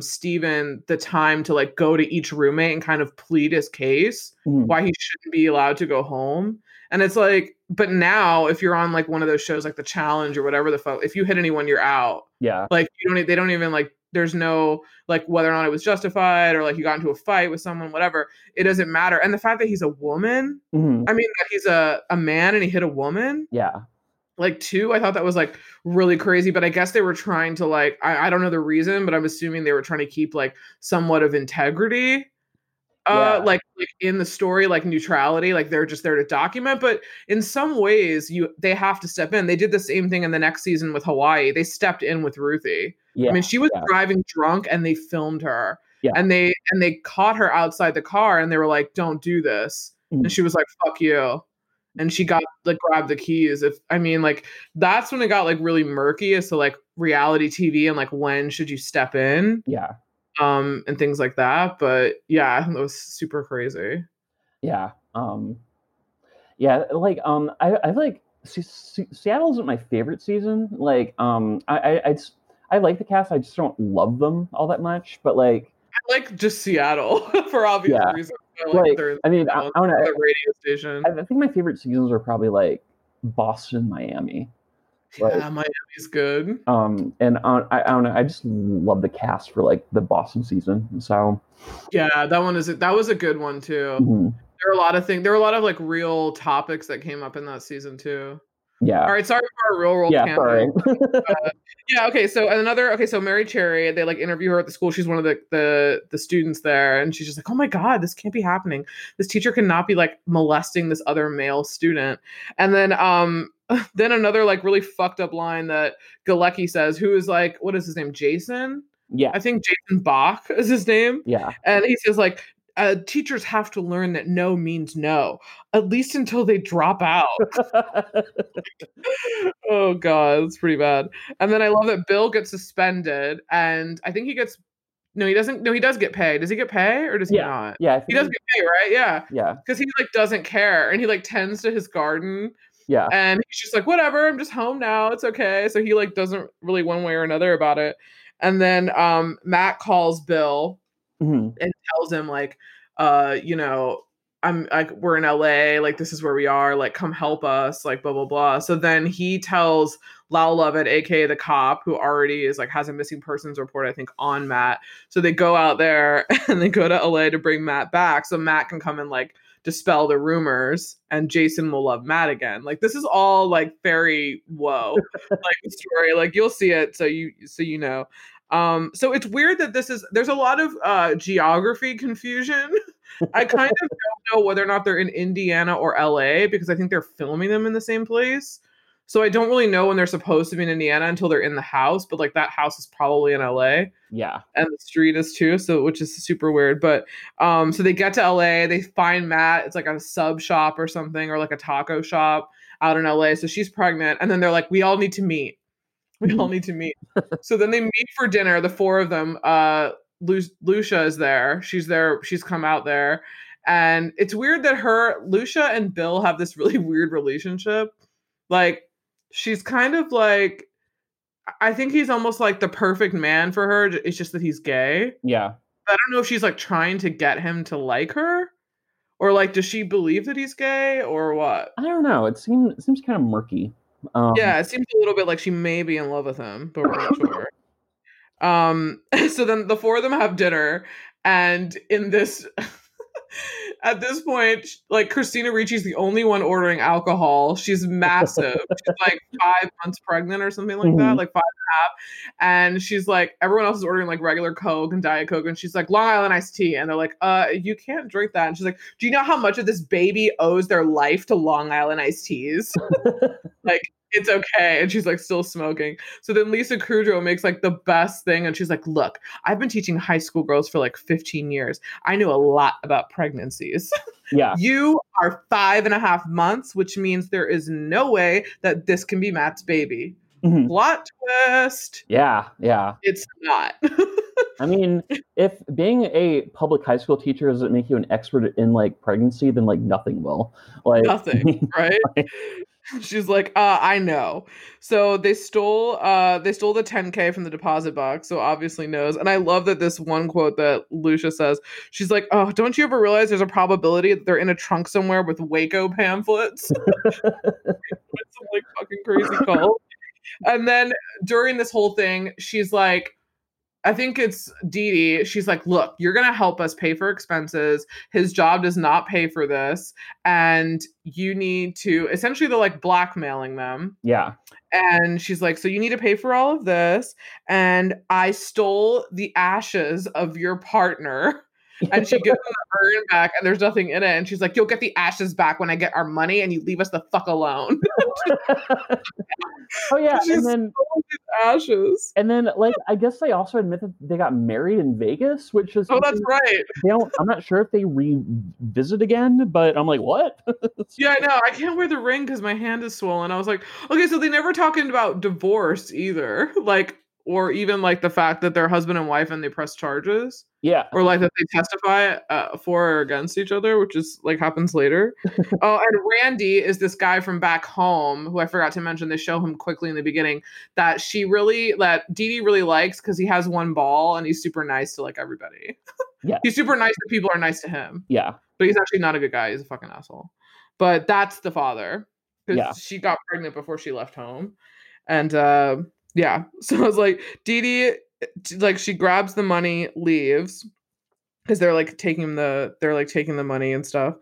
Steven the time to like go to each roommate and kind of plead his case why he shouldn't be allowed to go home. And it's like, but now if you're on like one of those shows, like The Challenge or whatever the fuck, if you hit anyone, you're out. Yeah. Like they don't even like, there's no like whether or not it was justified or like you got into a fight with someone, whatever. It doesn't matter. And the fact that he's a woman, I mean, that he's a man and he hit a woman. Yeah. Like 2, I thought that was like really crazy, but I guess they were trying to like, I don't know the reason, but I'm assuming they were trying to keep like somewhat of integrity. Yeah. Like in the story, like neutrality, like they're just there to document. But in some ways, they have to step in. They did the same thing in the next season with Hawaii. They stepped in with Ruthie. Yeah, I mean, she was driving drunk, and they filmed her. Yeah. And they caught her outside the car, and they were like, "Don't do this." And she was like, "Fuck you," and she got like grabbed the keys. That's when it got like really murky as to like reality TV and like when should you step in? Yeah. And things like that. But yeah, it was super crazy. Yeah. I like Seattle isn't my favorite season. Like, I like the cast. I just don't love them all that much, but like, I like just Seattle for obvious reasons. I radio station. I think my favorite seasons are probably like Boston, Miami. Like, yeah, Miami's good. And I don't know. I just love the cast for like the Boston season. So yeah, that was a good one too. There are a lot of things. There were a lot of like real topics that came up in that season too. Yeah. All right. Sorry for our Real World campaign. Sorry. Okay. So so Mary Cherry, they like interview her at the school. She's one of the students there. And she's just like, oh my God, this can't be happening. This teacher cannot be like molesting this other male student. And then another like really fucked up line that Galecki says, who is like, what is his name? Jason. Yeah. I think Jason Bach is his name. Yeah. And he says like, teachers have to learn that no means no, at least until they drop out. Oh God, that's pretty bad. And then I love that Bill gets suspended, and I think he gets. No, he doesn't. No, he does get paid. Does he get pay or does he not? Yeah, he does get paid, right? Yeah, yeah. Because he like doesn't care, and he like tends to his garden. Yeah, and he's just like, whatever, I'm just home now. It's okay. So he like doesn't really one way or another about it. And then Matt calls Bill. And tells him like, I'm like, we're in LA, like this is where we are, like come help us, like blah blah blah. So then he tells Lyle Lovett, aka the cop, who already is like has a missing persons report, I think, on Matt. So they go out there and they go to LA to bring Matt back, so Matt can come and like dispel the rumors, and Jason will love Matt again. Like this is all like very like story. Like you'll see it, so you know. So it's weird that there's a lot of geography confusion. I kind of don't know whether or not they're in Indiana or LA, because I think they're filming them in the same place. So I don't really know when they're supposed to be in Indiana until they're in the house, but like that house is probably in LA. Yeah. And the street is too, so which is super weird. But so they get to LA, they find Matt, it's like a sub shop or something, or like a taco shop out in LA. So she's pregnant, and then they're like, we all need to meet. We all need to meet. So then they meet for dinner, the four of them. Lucia is there. She's there. She's come out there. And it's weird that Lucia and Bill have this really weird relationship. Like, she's kind of like, I think he's almost like the perfect man for her. It's just that he's gay. Yeah. I don't know if she's like trying to get him to like her, or like, does she believe that he's gay or what? I don't know. It seems kind of murky. Yeah, it seems a little bit like she may be in love with him, but we're not sure. So then the four of them have dinner, and in this, at this point, like, Christina Ricci's the only one ordering alcohol. She's massive. She's like 5 months pregnant or something like that, like 5 and a half. And she's like, everyone else is ordering like regular Coke and Diet Coke, and she's like, Long Island iced tea. And they're like, you can't drink that. And she's like, do you know how much of this baby owes their life to Long Island iced teas? Like, it's okay. And she's like still smoking. So then Lisa Kudrow makes like the best thing. And she's like, look, I've been teaching high school girls for like 15 years. I know a lot about pregnancies. Yeah. You are 5 and a half months, which means there is no way that this can be Matt's baby. Mm-hmm. Plot twist. Yeah. Yeah. It's not. I mean, if being a public high school teacher doesn't make you an expert in like pregnancy, then like nothing will. Like nothing. Right. Like, she's like, I know. So they stole the $10,000 from the deposit box. So obviously knows. And I love that this one quote that Lucia says, she's like, oh, don't you ever realize there's a probability that they're in a trunk somewhere with Waco pamphlets? It's some like fucking crazy call. And then during this whole thing, she's like, I think it's Dee Dee. She's like, look, you're going to help us pay for expenses. His job does not pay for this. And you need to, essentially they're like blackmailing them. Yeah. And she's like, so you need to pay for all of this. And I stole the ashes of your partner. And she gives them the urn back and there's nothing in it. And she's like, you'll get the ashes back when I get our money and you leave us the fuck alone. Oh, yeah. And then ashes. And then, like, I guess they also admit that they got married in Vegas, which is. Oh, that's right. I'm not sure if they revisit again, but I'm like, what? Yeah, I know. I can't wear the ring because my hand is swollen. I was like, okay, so they never talking about divorce either. Like, or even like the fact that they're husband and wife and they press charges. Yeah. Or like that they testify for or against each other, which is like happens later. Oh, and Randy is this guy from back home who I forgot to mention. They show him quickly in the beginning that Dee Dee really likes because he has one ball and he's super nice to like everybody. Yeah. He's super nice to people are nice to him. Yeah. But he's actually not a good guy. He's a fucking asshole. But that's the father because she got pregnant before she left home. And, yeah. So I was like, Dee Dee, like, she grabs the money, leaves, because they're like taking the money and stuff.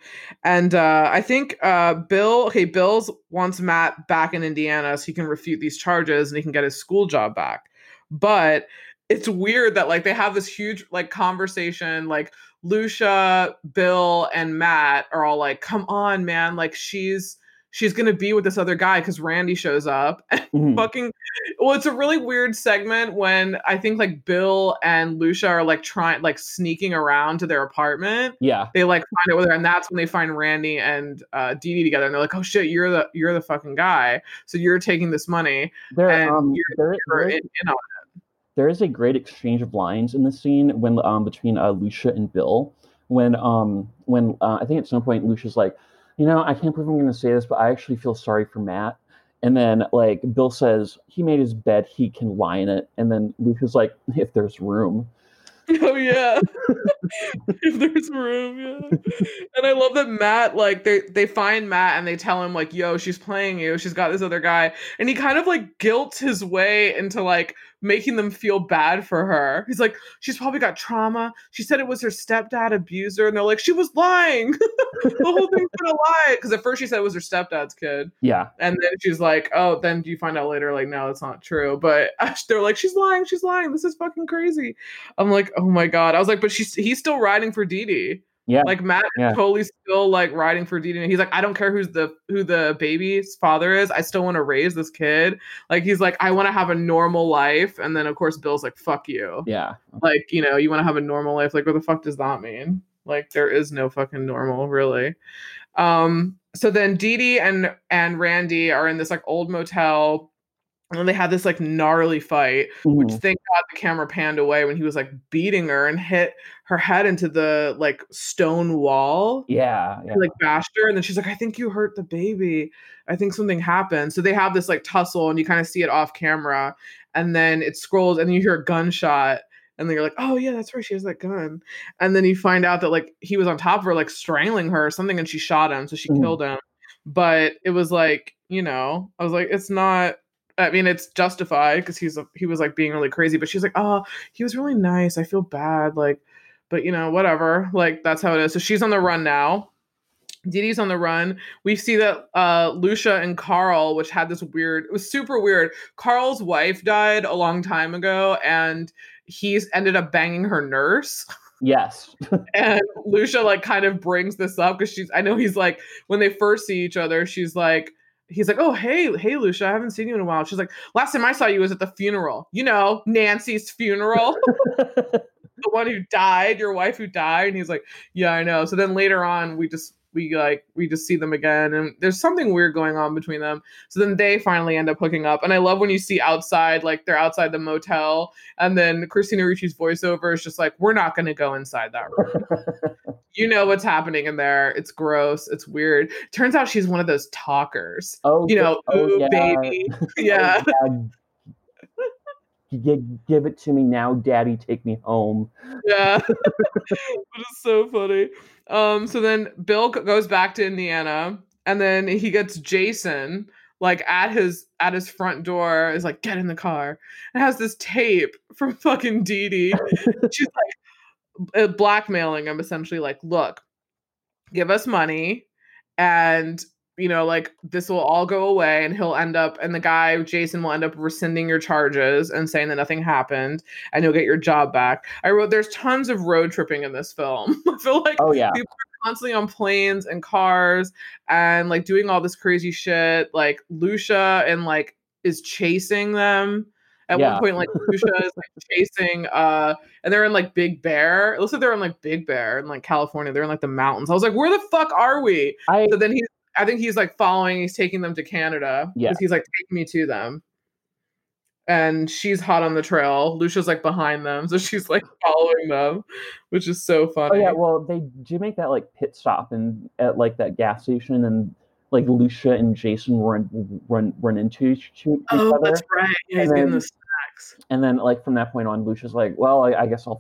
And I think Bill wants Matt back in Indiana so he can refute these charges and he can get his school job back. But it's weird that like they have this huge like conversation, like Lucia, Bill, and Matt are all like, come on, man, like she's going to be with this other guy because Randy shows up. Well, it's a really weird segment when I think like Bill and Lucia are like sneaking around to their apartment. Yeah. They like find it with her, and that's when they find Randy and Dee Dee together. And they're like, oh shit, you're the fucking guy. So you're taking this money. There is a great exchange of lines in the scene when between Lucia and Bill, when I think at some point Lucia's like, you know, I can't believe I'm going to say this, but I actually feel sorry for Matt. And then, like, Bill says, he made his bed, he can lie in it. And then Lucia's like, if there's room. Oh, yeah. If there's room, yeah. And I love that Matt, like, they find Matt and they tell him, like, yo, she's playing you. She's got this other guy. And he kind of, like, guilts his way into, like, making them feel bad for her. He's like, she's probably got trauma. She said it was her stepdad abused her. And they're like, she was lying. The whole thing's been a lie. Because at first she said it was her stepdad's kid. Yeah. And then she's like, oh, then you find out later, like, no, that's not true. But they're like, she's lying. This is fucking crazy. I'm like, oh my God. I was like, but he's still riding for Dee Dee. Yeah. Like Matt is totally still like riding for Dee Dee. He's like, I don't care who the baby's father is. I still want to raise this kid. Like, he's like, I want to have a normal life. And then of course Bill's like, fuck you. Yeah. Like, you know, you want to have a normal life. Like, what the fuck does that mean? Like, there is no fucking normal, really. So then Dee Dee and Randy are in this like old motel. And then they had this like gnarly fight, which thank God the camera panned away when he was like beating her and hit her head into the like stone wall. Yeah. He, like, bashed her. And then she's like, I think you hurt the baby. I think something happened. So they have this like tussle and you kind of see it off camera. And then it scrolls and you hear a gunshot. And then you're like, oh, yeah, that's right. She has that gun. And then you find out that like he was on top of her, like strangling her or something. And she shot him. So she killed him. But it was like, you know, I was like, it's not. I mean, it's justified because he was like being really crazy, but she's like, oh, he was really nice. I feel bad. Like, but you know, whatever. Like, that's how it is. So she's on the run now. Didi's on the run. We see that Lucia and Carl, which had this weird, it was super weird. Carl's wife died a long time ago and he's ended up banging her nurse. Yes. And Lucia like kind of brings this up because she's, I know he's like, when they first see each other, she's like, he's like, oh, hey, Lucia, I haven't seen you in a while. She's like, last time I saw you was at the funeral. You know, Nancy's funeral. The one who died, your wife who died. And he's like, yeah, I know. So then later on, we just see them again. And there's something weird going on between them. So then they finally end up hooking up. And I love when you see outside, like they're outside the motel. And then Christina Ricci's voiceover is just like, we're not going to go inside that room. You know what's happening in there. It's gross. It's weird. Turns out she's one of those talkers. Oh, you know, oh, ooh, yeah. Baby. Yeah. Oh, give it to me now, daddy, take me home. Yeah. That is so funny. So then Bill goes back to Indiana and then he gets Jason like at his front door, is like, get in the car. And has this tape from fucking Dee Dee. She's like blackmailing him, essentially, like, look, give us money and, you know, like, this will all go away and he'll end up, and the guy, Jason, will end up rescinding your charges and saying that nothing happened and you'll get your job back. I wrote, there's tons of road tripping in this film. I feel like people are constantly on planes and cars and, like, doing all this crazy shit. Like, Lucia and, like, is chasing them. At one point, like, Lucia is, like, chasing, and they're in, like, Big Bear. It looks like they're in, like, Big Bear in, like, California. They're in, like, the mountains. I was like, where the fuck are we? So then I think he's like following, he's taking them to Canada. Yeah. He's like, take me to them. And she's hot on the trail. Lucia's like behind them. So she's like following them, which is so funny. Oh yeah. Well, they do make that like pit stop and at like that gas station and like Lucia and Jason run into each other. Oh, that's right. Yeah, he's getting the snacks. And then like from that point on, Lucia's like, well, I guess I'll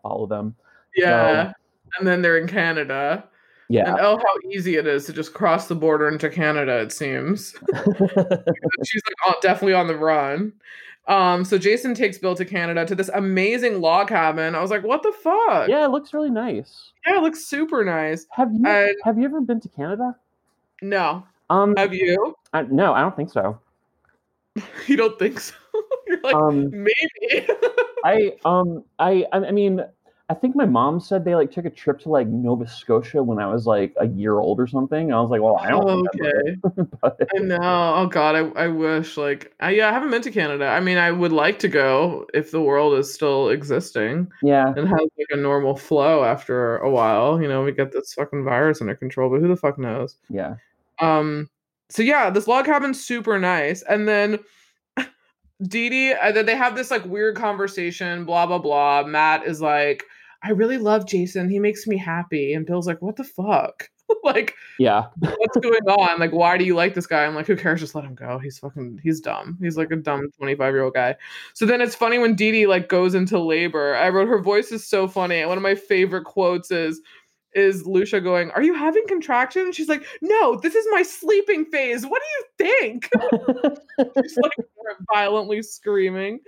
follow them. Yeah. So, and then they're in Canada. Yeah. And oh, how easy it is to just cross the border into Canada, it seems. She's like definitely on the run. So Jason takes Bill to Canada to this amazing log cabin. I was like, what the fuck? Yeah, it looks really nice. Yeah, it looks super nice. Have you ever been to Canada? No. Have you? No, I don't think so. You don't think so? You're like, maybe. I mean, I think my mom said they like took a trip to like Nova Scotia when I was like a year old or something. And I was like, well, I don't know. Okay. I know. Oh God. I wish I haven't been to Canada. I mean, I would like to go if the world is still existing. Yeah. And has like a normal flow after a while, you know, we get this fucking virus under control, but who the fuck knows? Yeah. So yeah, this log cabin's super nice. And then Dee Dee, they have this like weird conversation, blah, blah, blah. Matt is like, I really love Jason. He makes me happy. And Bill's like, what the fuck? Like, yeah, what's going on? Like, why do you like this guy? I'm like, who cares? Just let him go. He's dumb. He's like a dumb 25-year-old guy. So then it's funny when Dee Dee like goes into labor. I wrote, her voice is so funny. And one of my favorite quotes is Lucia going, are you having contractions? She's like, no, this is my sleeping phase. What do you think? She's like violently screaming.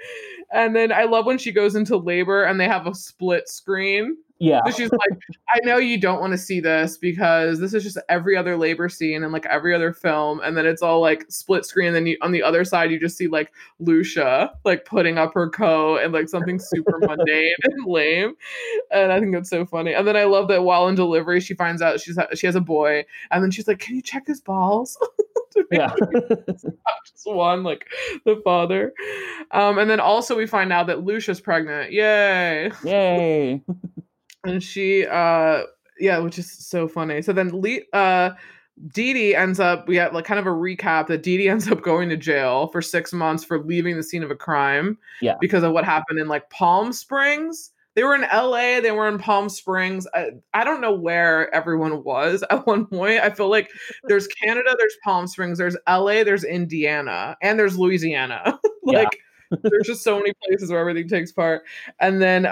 And then I love when she goes into labor and they have a split screen. Yeah. So she's like, I know you don't want to see this because this is just every other labor scene and like every other film. And then it's all like split screen. And then on the other side, you just see like Lucia like putting up her coat and like something super mundane and lame. And I think that's so funny. And then I love that while in delivery, she finds out she has a boy. And then she's like, can you check his balls? Yeah. Just one, like the father. And then also we find out that Lucia's pregnant. Yay. And she, which is so funny. So then Dee Dee ends up, we have like kind of a recap that Dee Dee ends up going to jail for 6 months for leaving the scene of a crime because of what happened in like Palm Springs. They were in LA, they were in Palm Springs. I don't know where everyone was at one point. I feel like there's Canada, there's Palm Springs, there's LA, there's Indiana, and there's Louisiana. There's just so many places where everything takes part. And then,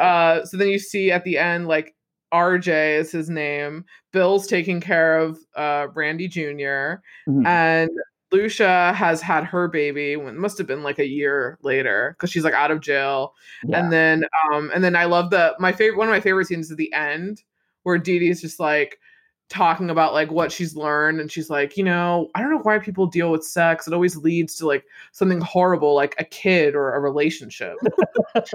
so then you see at the end, like, RJ is his name. Bill's taking care of Randy Jr. Mm-hmm. And Lucia has had her baby when it must have been like a year later because she's like out of jail. Yeah. And then I love the one of my favorite scenes at the end where Dee Dee's just like talking about like what she's learned, and she's like, you know, I don't know why people deal with sex. It always leads to like something horrible, like a kid or a relationship. Like,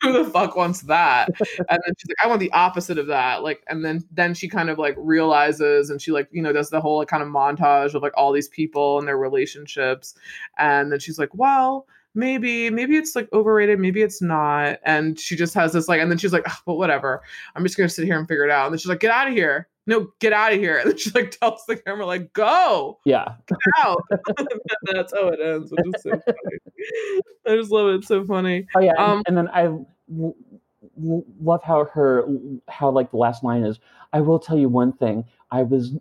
who the fuck wants that? And then she's like, I want the opposite of that. Like, and then she kind of like realizes, and she like, you know, does the whole like, kind of montage of like all these people and their relationships. And then she's like, well, maybe it's like overrated, maybe it's not. And she just has this like, and then she's like, oh, but whatever, I'm just gonna sit here and figure it out. And then she's like, get out of here. No, get out of here. And then she like tells the camera, like, go. Yeah. Get out. That's how it ends, which is so funny. I just love it. It's so funny. Oh yeah. And then I love how like the last line is, I will tell you one thing, I was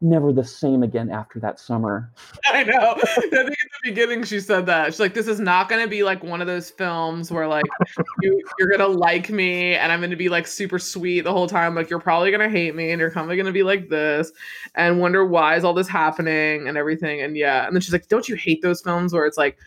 never the same again after that summer. I know. I think at the beginning she said that. She's like, this is not going to be like one of those films where like you're going to like me and I'm going to be like super sweet the whole time. Like, you're probably going to hate me and you're probably going to be like this and wonder why is all this happening and everything. And yeah. And then she's like, don't you hate those films where it's like,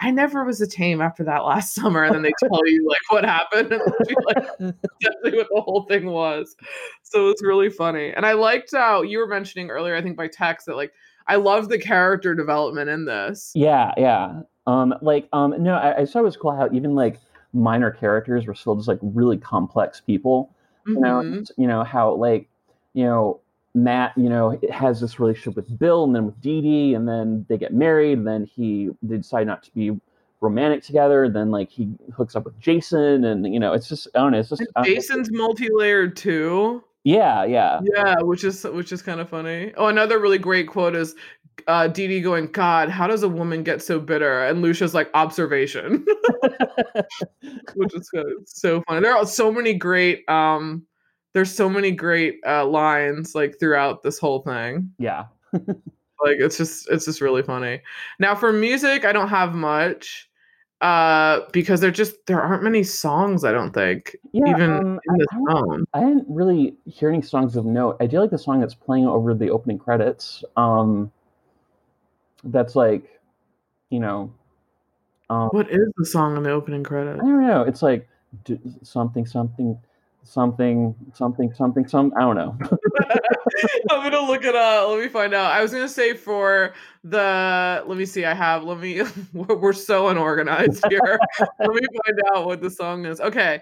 I never was the same after that last summer. And then they tell you like what happened and she, like, exactly what the whole thing was. So it's really funny. And I liked how you were mentioning earlier, I think by text, that like, I love the character development in this. Yeah. Yeah. I thought it was cool how even like minor characters were still just like really complex people, you mm-hmm. know, how like, Matt, has this relationship with Bill and then with Dee Dee, and then they get married, and then they decide not to be romantic together, and then like he hooks up with Jason, and it's just, I don't know, it's just Jason's multi-layered too. Yeah, which is kind of funny. Oh, another really great quote is Dee Dee going, God, how does a woman get so bitter? And Lucia's like, observation. Which is good. It's so funny. There are so many great There's so many great lines like throughout this whole thing. Yeah. Like it's just really funny. Now for music, I don't have much because there aren't many songs, I don't think. Yeah, even in this film. I didn't really hear any songs of note. I do like the song that's playing over the opening credits. That's like, what is the song in the opening credits? I don't know. It's like something, I don't know. I'm gonna look it up. Let me find out. I was gonna say we're so unorganized here. Let me find out what the song is. Okay,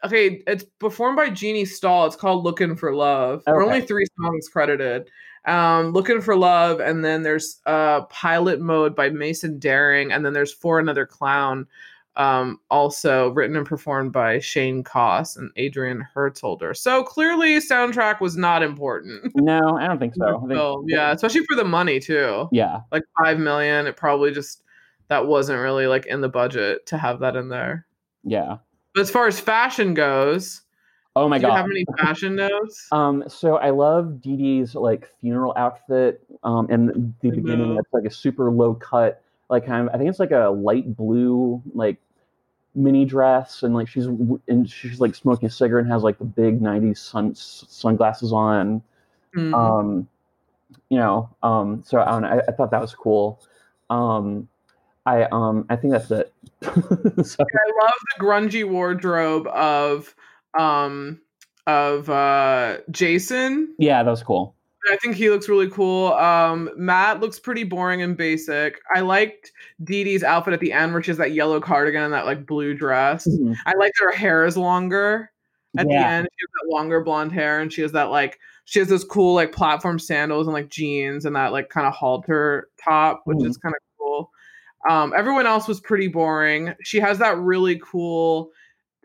it's performed by Jeannie Stahl. It's called Looking for Love. Okay. There are only 3 songs credited. Looking for Love, and then there's Pilot Mode by Mason Daring, and then there's For Another Clown. Also written and performed by Shane Koss and Adrian Hertzholder. So clearly soundtrack was not important. No, I don't think so. Yeah, especially for the money too. Yeah. Like $5 million, it probably just, that wasn't really like in the budget to have that in there. Yeah. But as far as fashion goes, oh my God. Do you have any fashion notes? So I love Dee Dee's like funeral outfit. In the beginning, that's like a super low cut, like kind of, I think it's like a light blue, like, mini dress, and like she's like smoking a cigarette and has like the big 90s sunglasses on. Mm-hmm. So I don't know, I thought that was cool. I think that's it. So. I love the grungy wardrobe of Jason. Yeah, that was cool. I think he looks really cool. Matt looks pretty boring and basic. I liked Dee Dee's outfit at the end, which is that yellow cardigan and that like blue dress. Mm-hmm. I like that her hair is longer at the end. She has that longer blonde hair, and she has that like, she has those cool like platform sandals and like jeans and that like kind of halter top, which is kind of cool. Everyone else was pretty boring. She has that really cool,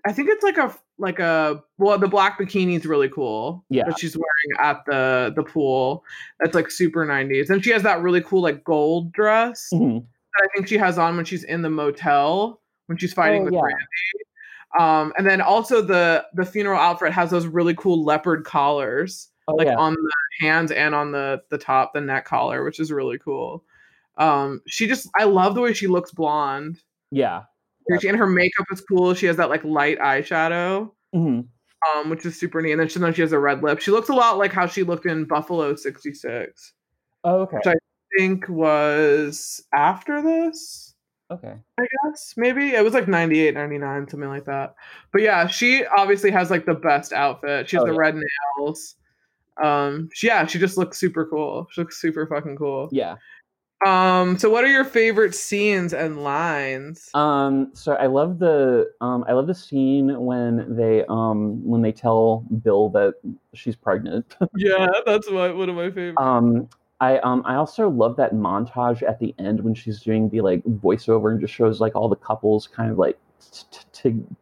I think it's like a like a, well, the black bikini is really cool. Yeah. That she's wearing at the pool. That's like super 90s. And she has that really cool like gold dress that I think she has on when she's in the motel, when she's fighting with Randy. And then also the funeral outfit has those really cool leopard collars, on the hands and on the top, the neck collar, which is really cool. She just, I love the way she looks blonde. Yeah. And her makeup is cool. She has that like light eyeshadow, which is super neat. And then she has a red lip. She looks a lot like how she looked in Buffalo 66. Oh, okay. Which I think was after this. Okay. I guess maybe it was like 98, 99, something like that. But yeah, she obviously has like the best outfit. She has the red nails. She just looks super cool. She looks super fucking cool. Yeah. So what are your favorite scenes and lines? So I love the scene when they tell Bill that she's pregnant. Yeah, that's one of my favorites. I also love that montage at the end when she's doing the like voiceover and just shows like all the couples kind of like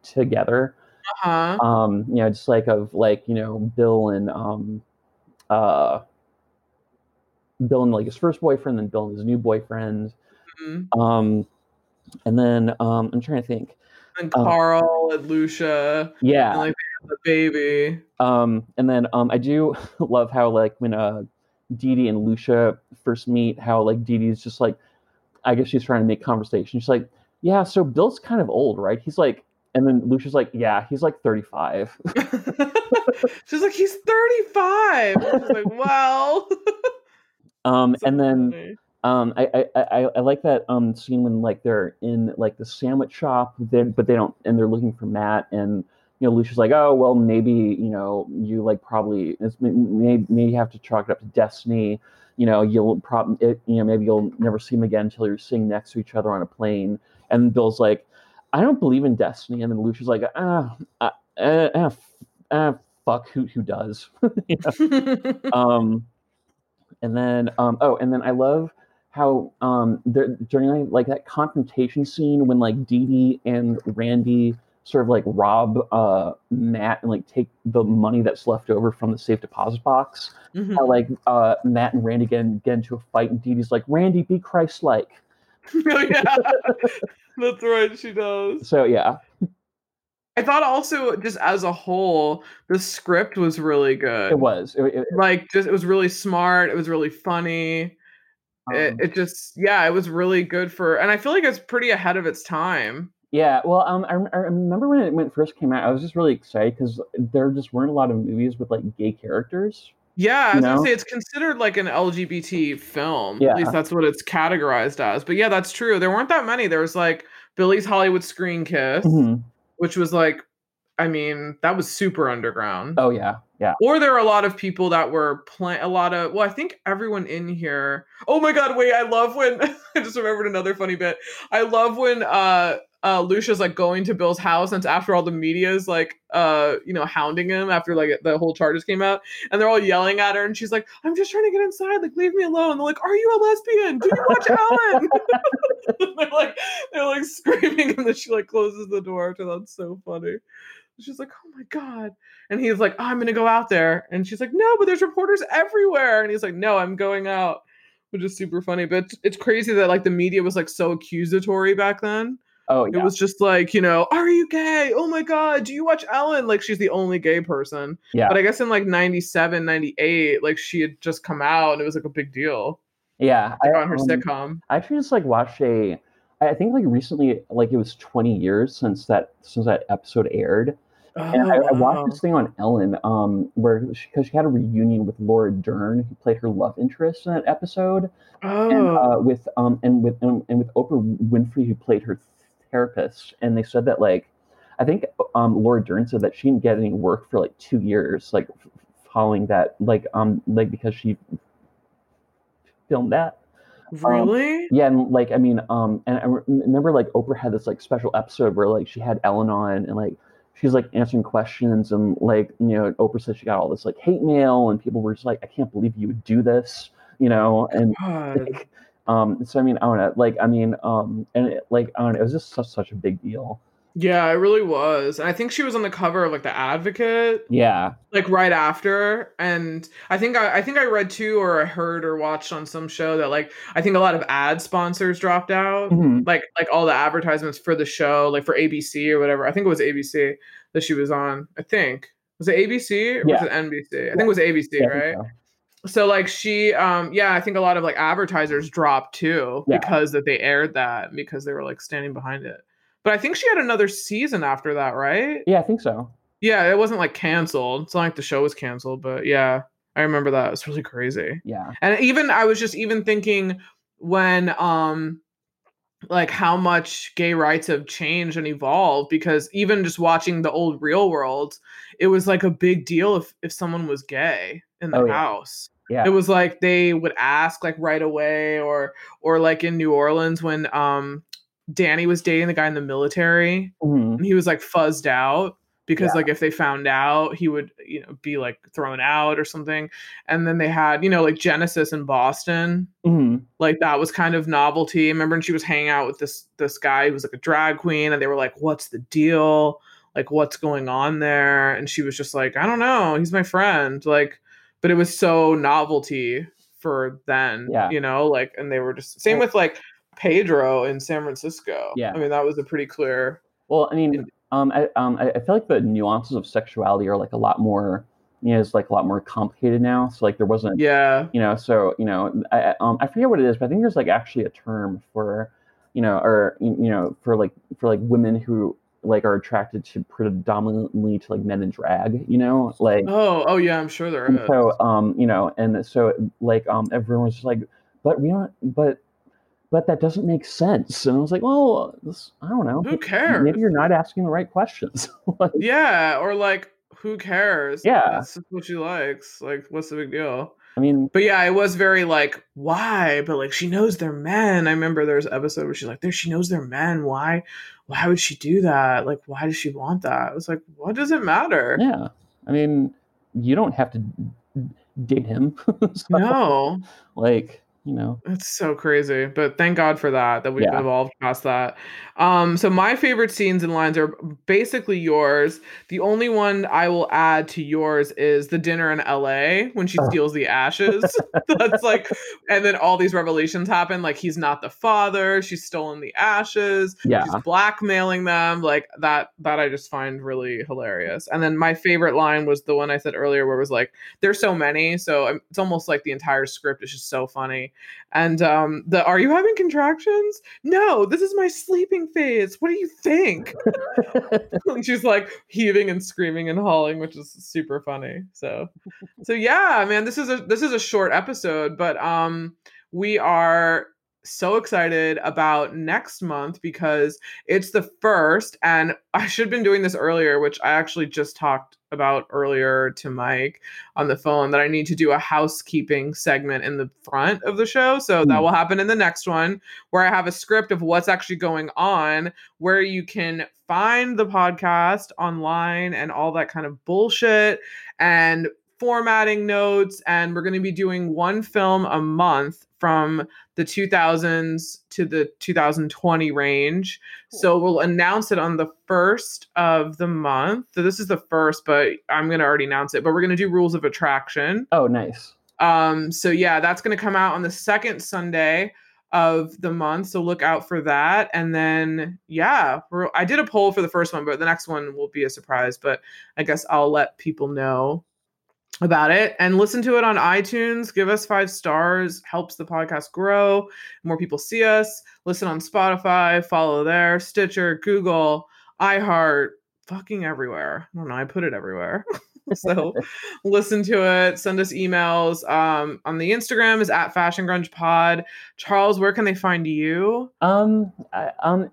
together. Just like of like, you know, Bill and like his first boyfriend, then Bill and his new boyfriend. And then I'm trying to think. And Carl and Lucia. Yeah. And like they have the baby. And then I do love how like when Dee Dee and Lucia first meet, how like Dee Dee's just like, I guess she's trying to make conversation. She's like, yeah, so Bill's kind of old, right? He's like, and then Lucia's like, yeah, he's like 35. She's like, he's 35. I was like, wow. And then I like that scene when like they're in like the sandwich shop, but they don't, and they're looking for Matt, and you know Lucia's like, oh well, maybe you know you like probably maybe you have to chalk it up to destiny, you know maybe you'll never see him again until you're sitting next to each other on a plane, and Bill's like, I don't believe in destiny, and then Lucia's like, fuck, who does? You know? And then, I love how during like that confrontation scene when like Dee Dee and Randy sort of like rob Matt and like take the money that's left over from the safe deposit box. How like Matt and Randy get into a fight, and Dee Dee's like, "Randy, be Christ-like." Oh, yeah, that's right. She does. So yeah. I thought also, just as a whole, the script was really good. It was. It was really smart. It was really funny. It was really good for, and I feel like it's pretty ahead of its time. Yeah, well, I remember when it first came out, I was just really excited because there just weren't a lot of movies with, like, gay characters. Yeah, I was going to say, it's considered, like, an LGBT film. Yeah. At least that's what it's categorized as. But yeah, that's true. There weren't that many. There was, like, Billy's Hollywood Screen Kiss. Which was like, I mean, that was super underground. Oh, yeah. Yeah. Or there were a lot of people that were playing I think everyone in here. Oh, my God. Wait, I love when I just remembered another funny bit. I love when Lucia's like going to Bill's house, and it's after all the media is like, hounding him after like the whole charges came out, and they're all yelling at her, and she's like, "I'm just trying to get inside, like leave me alone." And they're like, "Are you a lesbian? Do you watch Ellen?" And they're like screaming, and then she like closes the door after. That's so funny. She's like, "Oh my God." And he's like, "Oh, I'm gonna go out there." And she's like, "No, but there's reporters everywhere." And he's like, "No, I'm going out," which is super funny. But it's crazy that like the media was like so accusatory back then. Oh, yeah. It was just like, you know, "Are you gay? Oh my God, do you watch Ellen?" Like, she's the only gay person. Yeah. But I guess in like 97, 98, like she had just come out, and it was like a big deal. Yeah. Like, on her sitcom. I actually just like watched I think like recently, like it was 20 years since that episode aired. Oh, and I watched this thing on Ellen, because she had a reunion with Laura Dern, who played her love interest in that episode. Oh. And with Oprah Winfrey, who played her therapist, and they said that like I think Laura Dern said that she didn't get any work for like 2 years, like following that, like because she filmed that. Really? Yeah, and like I mean, and I remember like Oprah had this like special episode where like she had Ellen on, and like she's like answering questions, and like you know Oprah said she got all this like hate mail, and people were just like, "I can't believe you would do this," you know, and. Like, so I mean, I don't know, like I mean, and it, like I don't know, it was just such a big deal. Yeah, it really was. And I think she was on the cover of like The Advocate. Yeah. Like right after. And I think I read too, or I heard or watched on some show that like I think a lot of ad sponsors dropped out. Mm-hmm. Like all the advertisements for the show, like for ABC or whatever. I think it was ABC that she was on. I think. Was it ABC or was it NBC? I think it was ABC, right? So like she I think a lot of like advertisers dropped too because that they aired that because they were like standing behind it. But I think she had another season after that, right? Yeah, I think so. Yeah, it wasn't like canceled. It's not like the show was canceled, but yeah, I remember that. It's really crazy. Yeah. And even I was just even thinking when like how much gay rights have changed and evolved, because even just watching the old Real World, it was like a big deal if someone was gay in the house. Yeah. It was like they would ask like right away, or like in New Orleans when Danny was dating the guy in the military, mm-hmm. and he was like fuzzed out because like if they found out he would, you know, be like thrown out or something. And then they had, you know, like Genesis in Boston, mm-hmm. like that was kind of novelty. I remember, and she was hanging out with this guy who was like a drag queen, and they were like, what's the deal? Like, what's going on there? And she was just like, I don't know, he's my friend. Like, but it was so novelty for then, you know, like, and they were just same with like Pedro in San Francisco. Yeah, I mean, that was a pretty clear. Well, I mean, I feel like the nuances of sexuality are like a lot more, you know, it's like a lot more complicated now. So like there wasn't, you know, so, you know, I forget what it is, but I think there's like actually a term for, you know, or, you know, for like women who like are attracted to predominantly to like men in drag, you know, like, oh yeah, I'm sure there is. So, you know, and so like, everyone was just like, but that doesn't make sense. And I was like, well, I don't know. Who cares? Maybe you're not asking the right questions. Like, yeah. Or like, who cares? Yeah. That's what she likes. Like, what's the big deal? I mean, but yeah, it was very like, why? But like, she knows they're men. I remember there's an episode where she's like, she knows they're men. Why would she do that? Like, why does she want that? I was like, what does it matter? Yeah. I mean, you don't have to date him. So, no. Like, you know, it's so crazy, but thank God for that we've evolved past that. So my favorite scenes and lines are basically yours. The only one I will add to yours is the dinner in LA when she steals the ashes. That's like, and then all these revelations happen. Like, he's not the father. She's stolen the ashes. Yeah. She's blackmailing them. Like that I just find really hilarious. And then my favorite line was the one I said earlier, where it was like, there's so many, so it's almost like the entire script is just so funny. And the "Are you having contractions? No, this is my sleeping phase. What do you think?" And she's like heaving and screaming and hauling, which is super funny. So yeah, man, this is a short episode, but we are so excited about next month because it's the first, and I should have been doing this earlier, which I actually just talked about earlier to Mike on the phone, that I need to do a housekeeping segment in the front of the show. So that will happen in the next one, where I have a script of what's actually going on, where you can find the podcast online and all that kind of bullshit, and formatting notes. And we're going to be doing one film a month from the 2000s to the 2020 range. Cool. So we'll announce it on the first of the month. So this is the first, but I'm going to already announce it, but we're going to do Rules of Attraction. Oh, nice. So yeah, that's going to come out on the second Sunday of the month. So look out for that. And then, yeah, I did a poll for the first one, but the next one will be a surprise, but I guess I'll let people know about it. And listen to it on iTunes. Give us 5 stars. Helps the podcast grow. More people see us. Listen on Spotify. Follow there. Stitcher, Google, iHeart, fucking everywhere. I don't know. I put it everywhere. So listen to it. Send us emails. On the Instagram is @FashionGrungePod. Charles, where can they find you? I'm on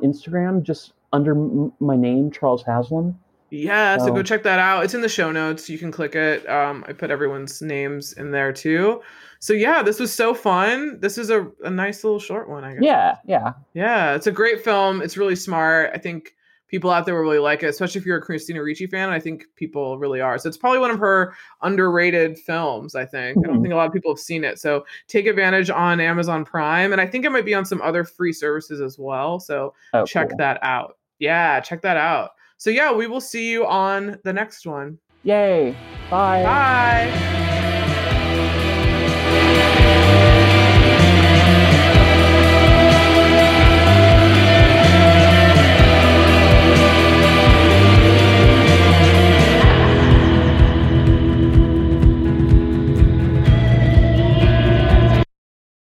Instagram just under my name, Charles Haslam. Yeah, so go check that out. It's in the show notes. You can click it. I put everyone's names in there too. So yeah, this was so fun. This is a nice little short one, I guess. Yeah. It's a great film. It's really smart. I think people out there will really like it, especially if you're a Christina Ricci fan. I think people really are. So it's probably one of her underrated films, I think. Mm-hmm. I don't think a lot of people have seen it. So take advantage on Amazon Prime. And I think it might be on some other free services as well. So check that out. Yeah, check that out. So yeah, we will see you on the next one. Yay. Bye. Bye.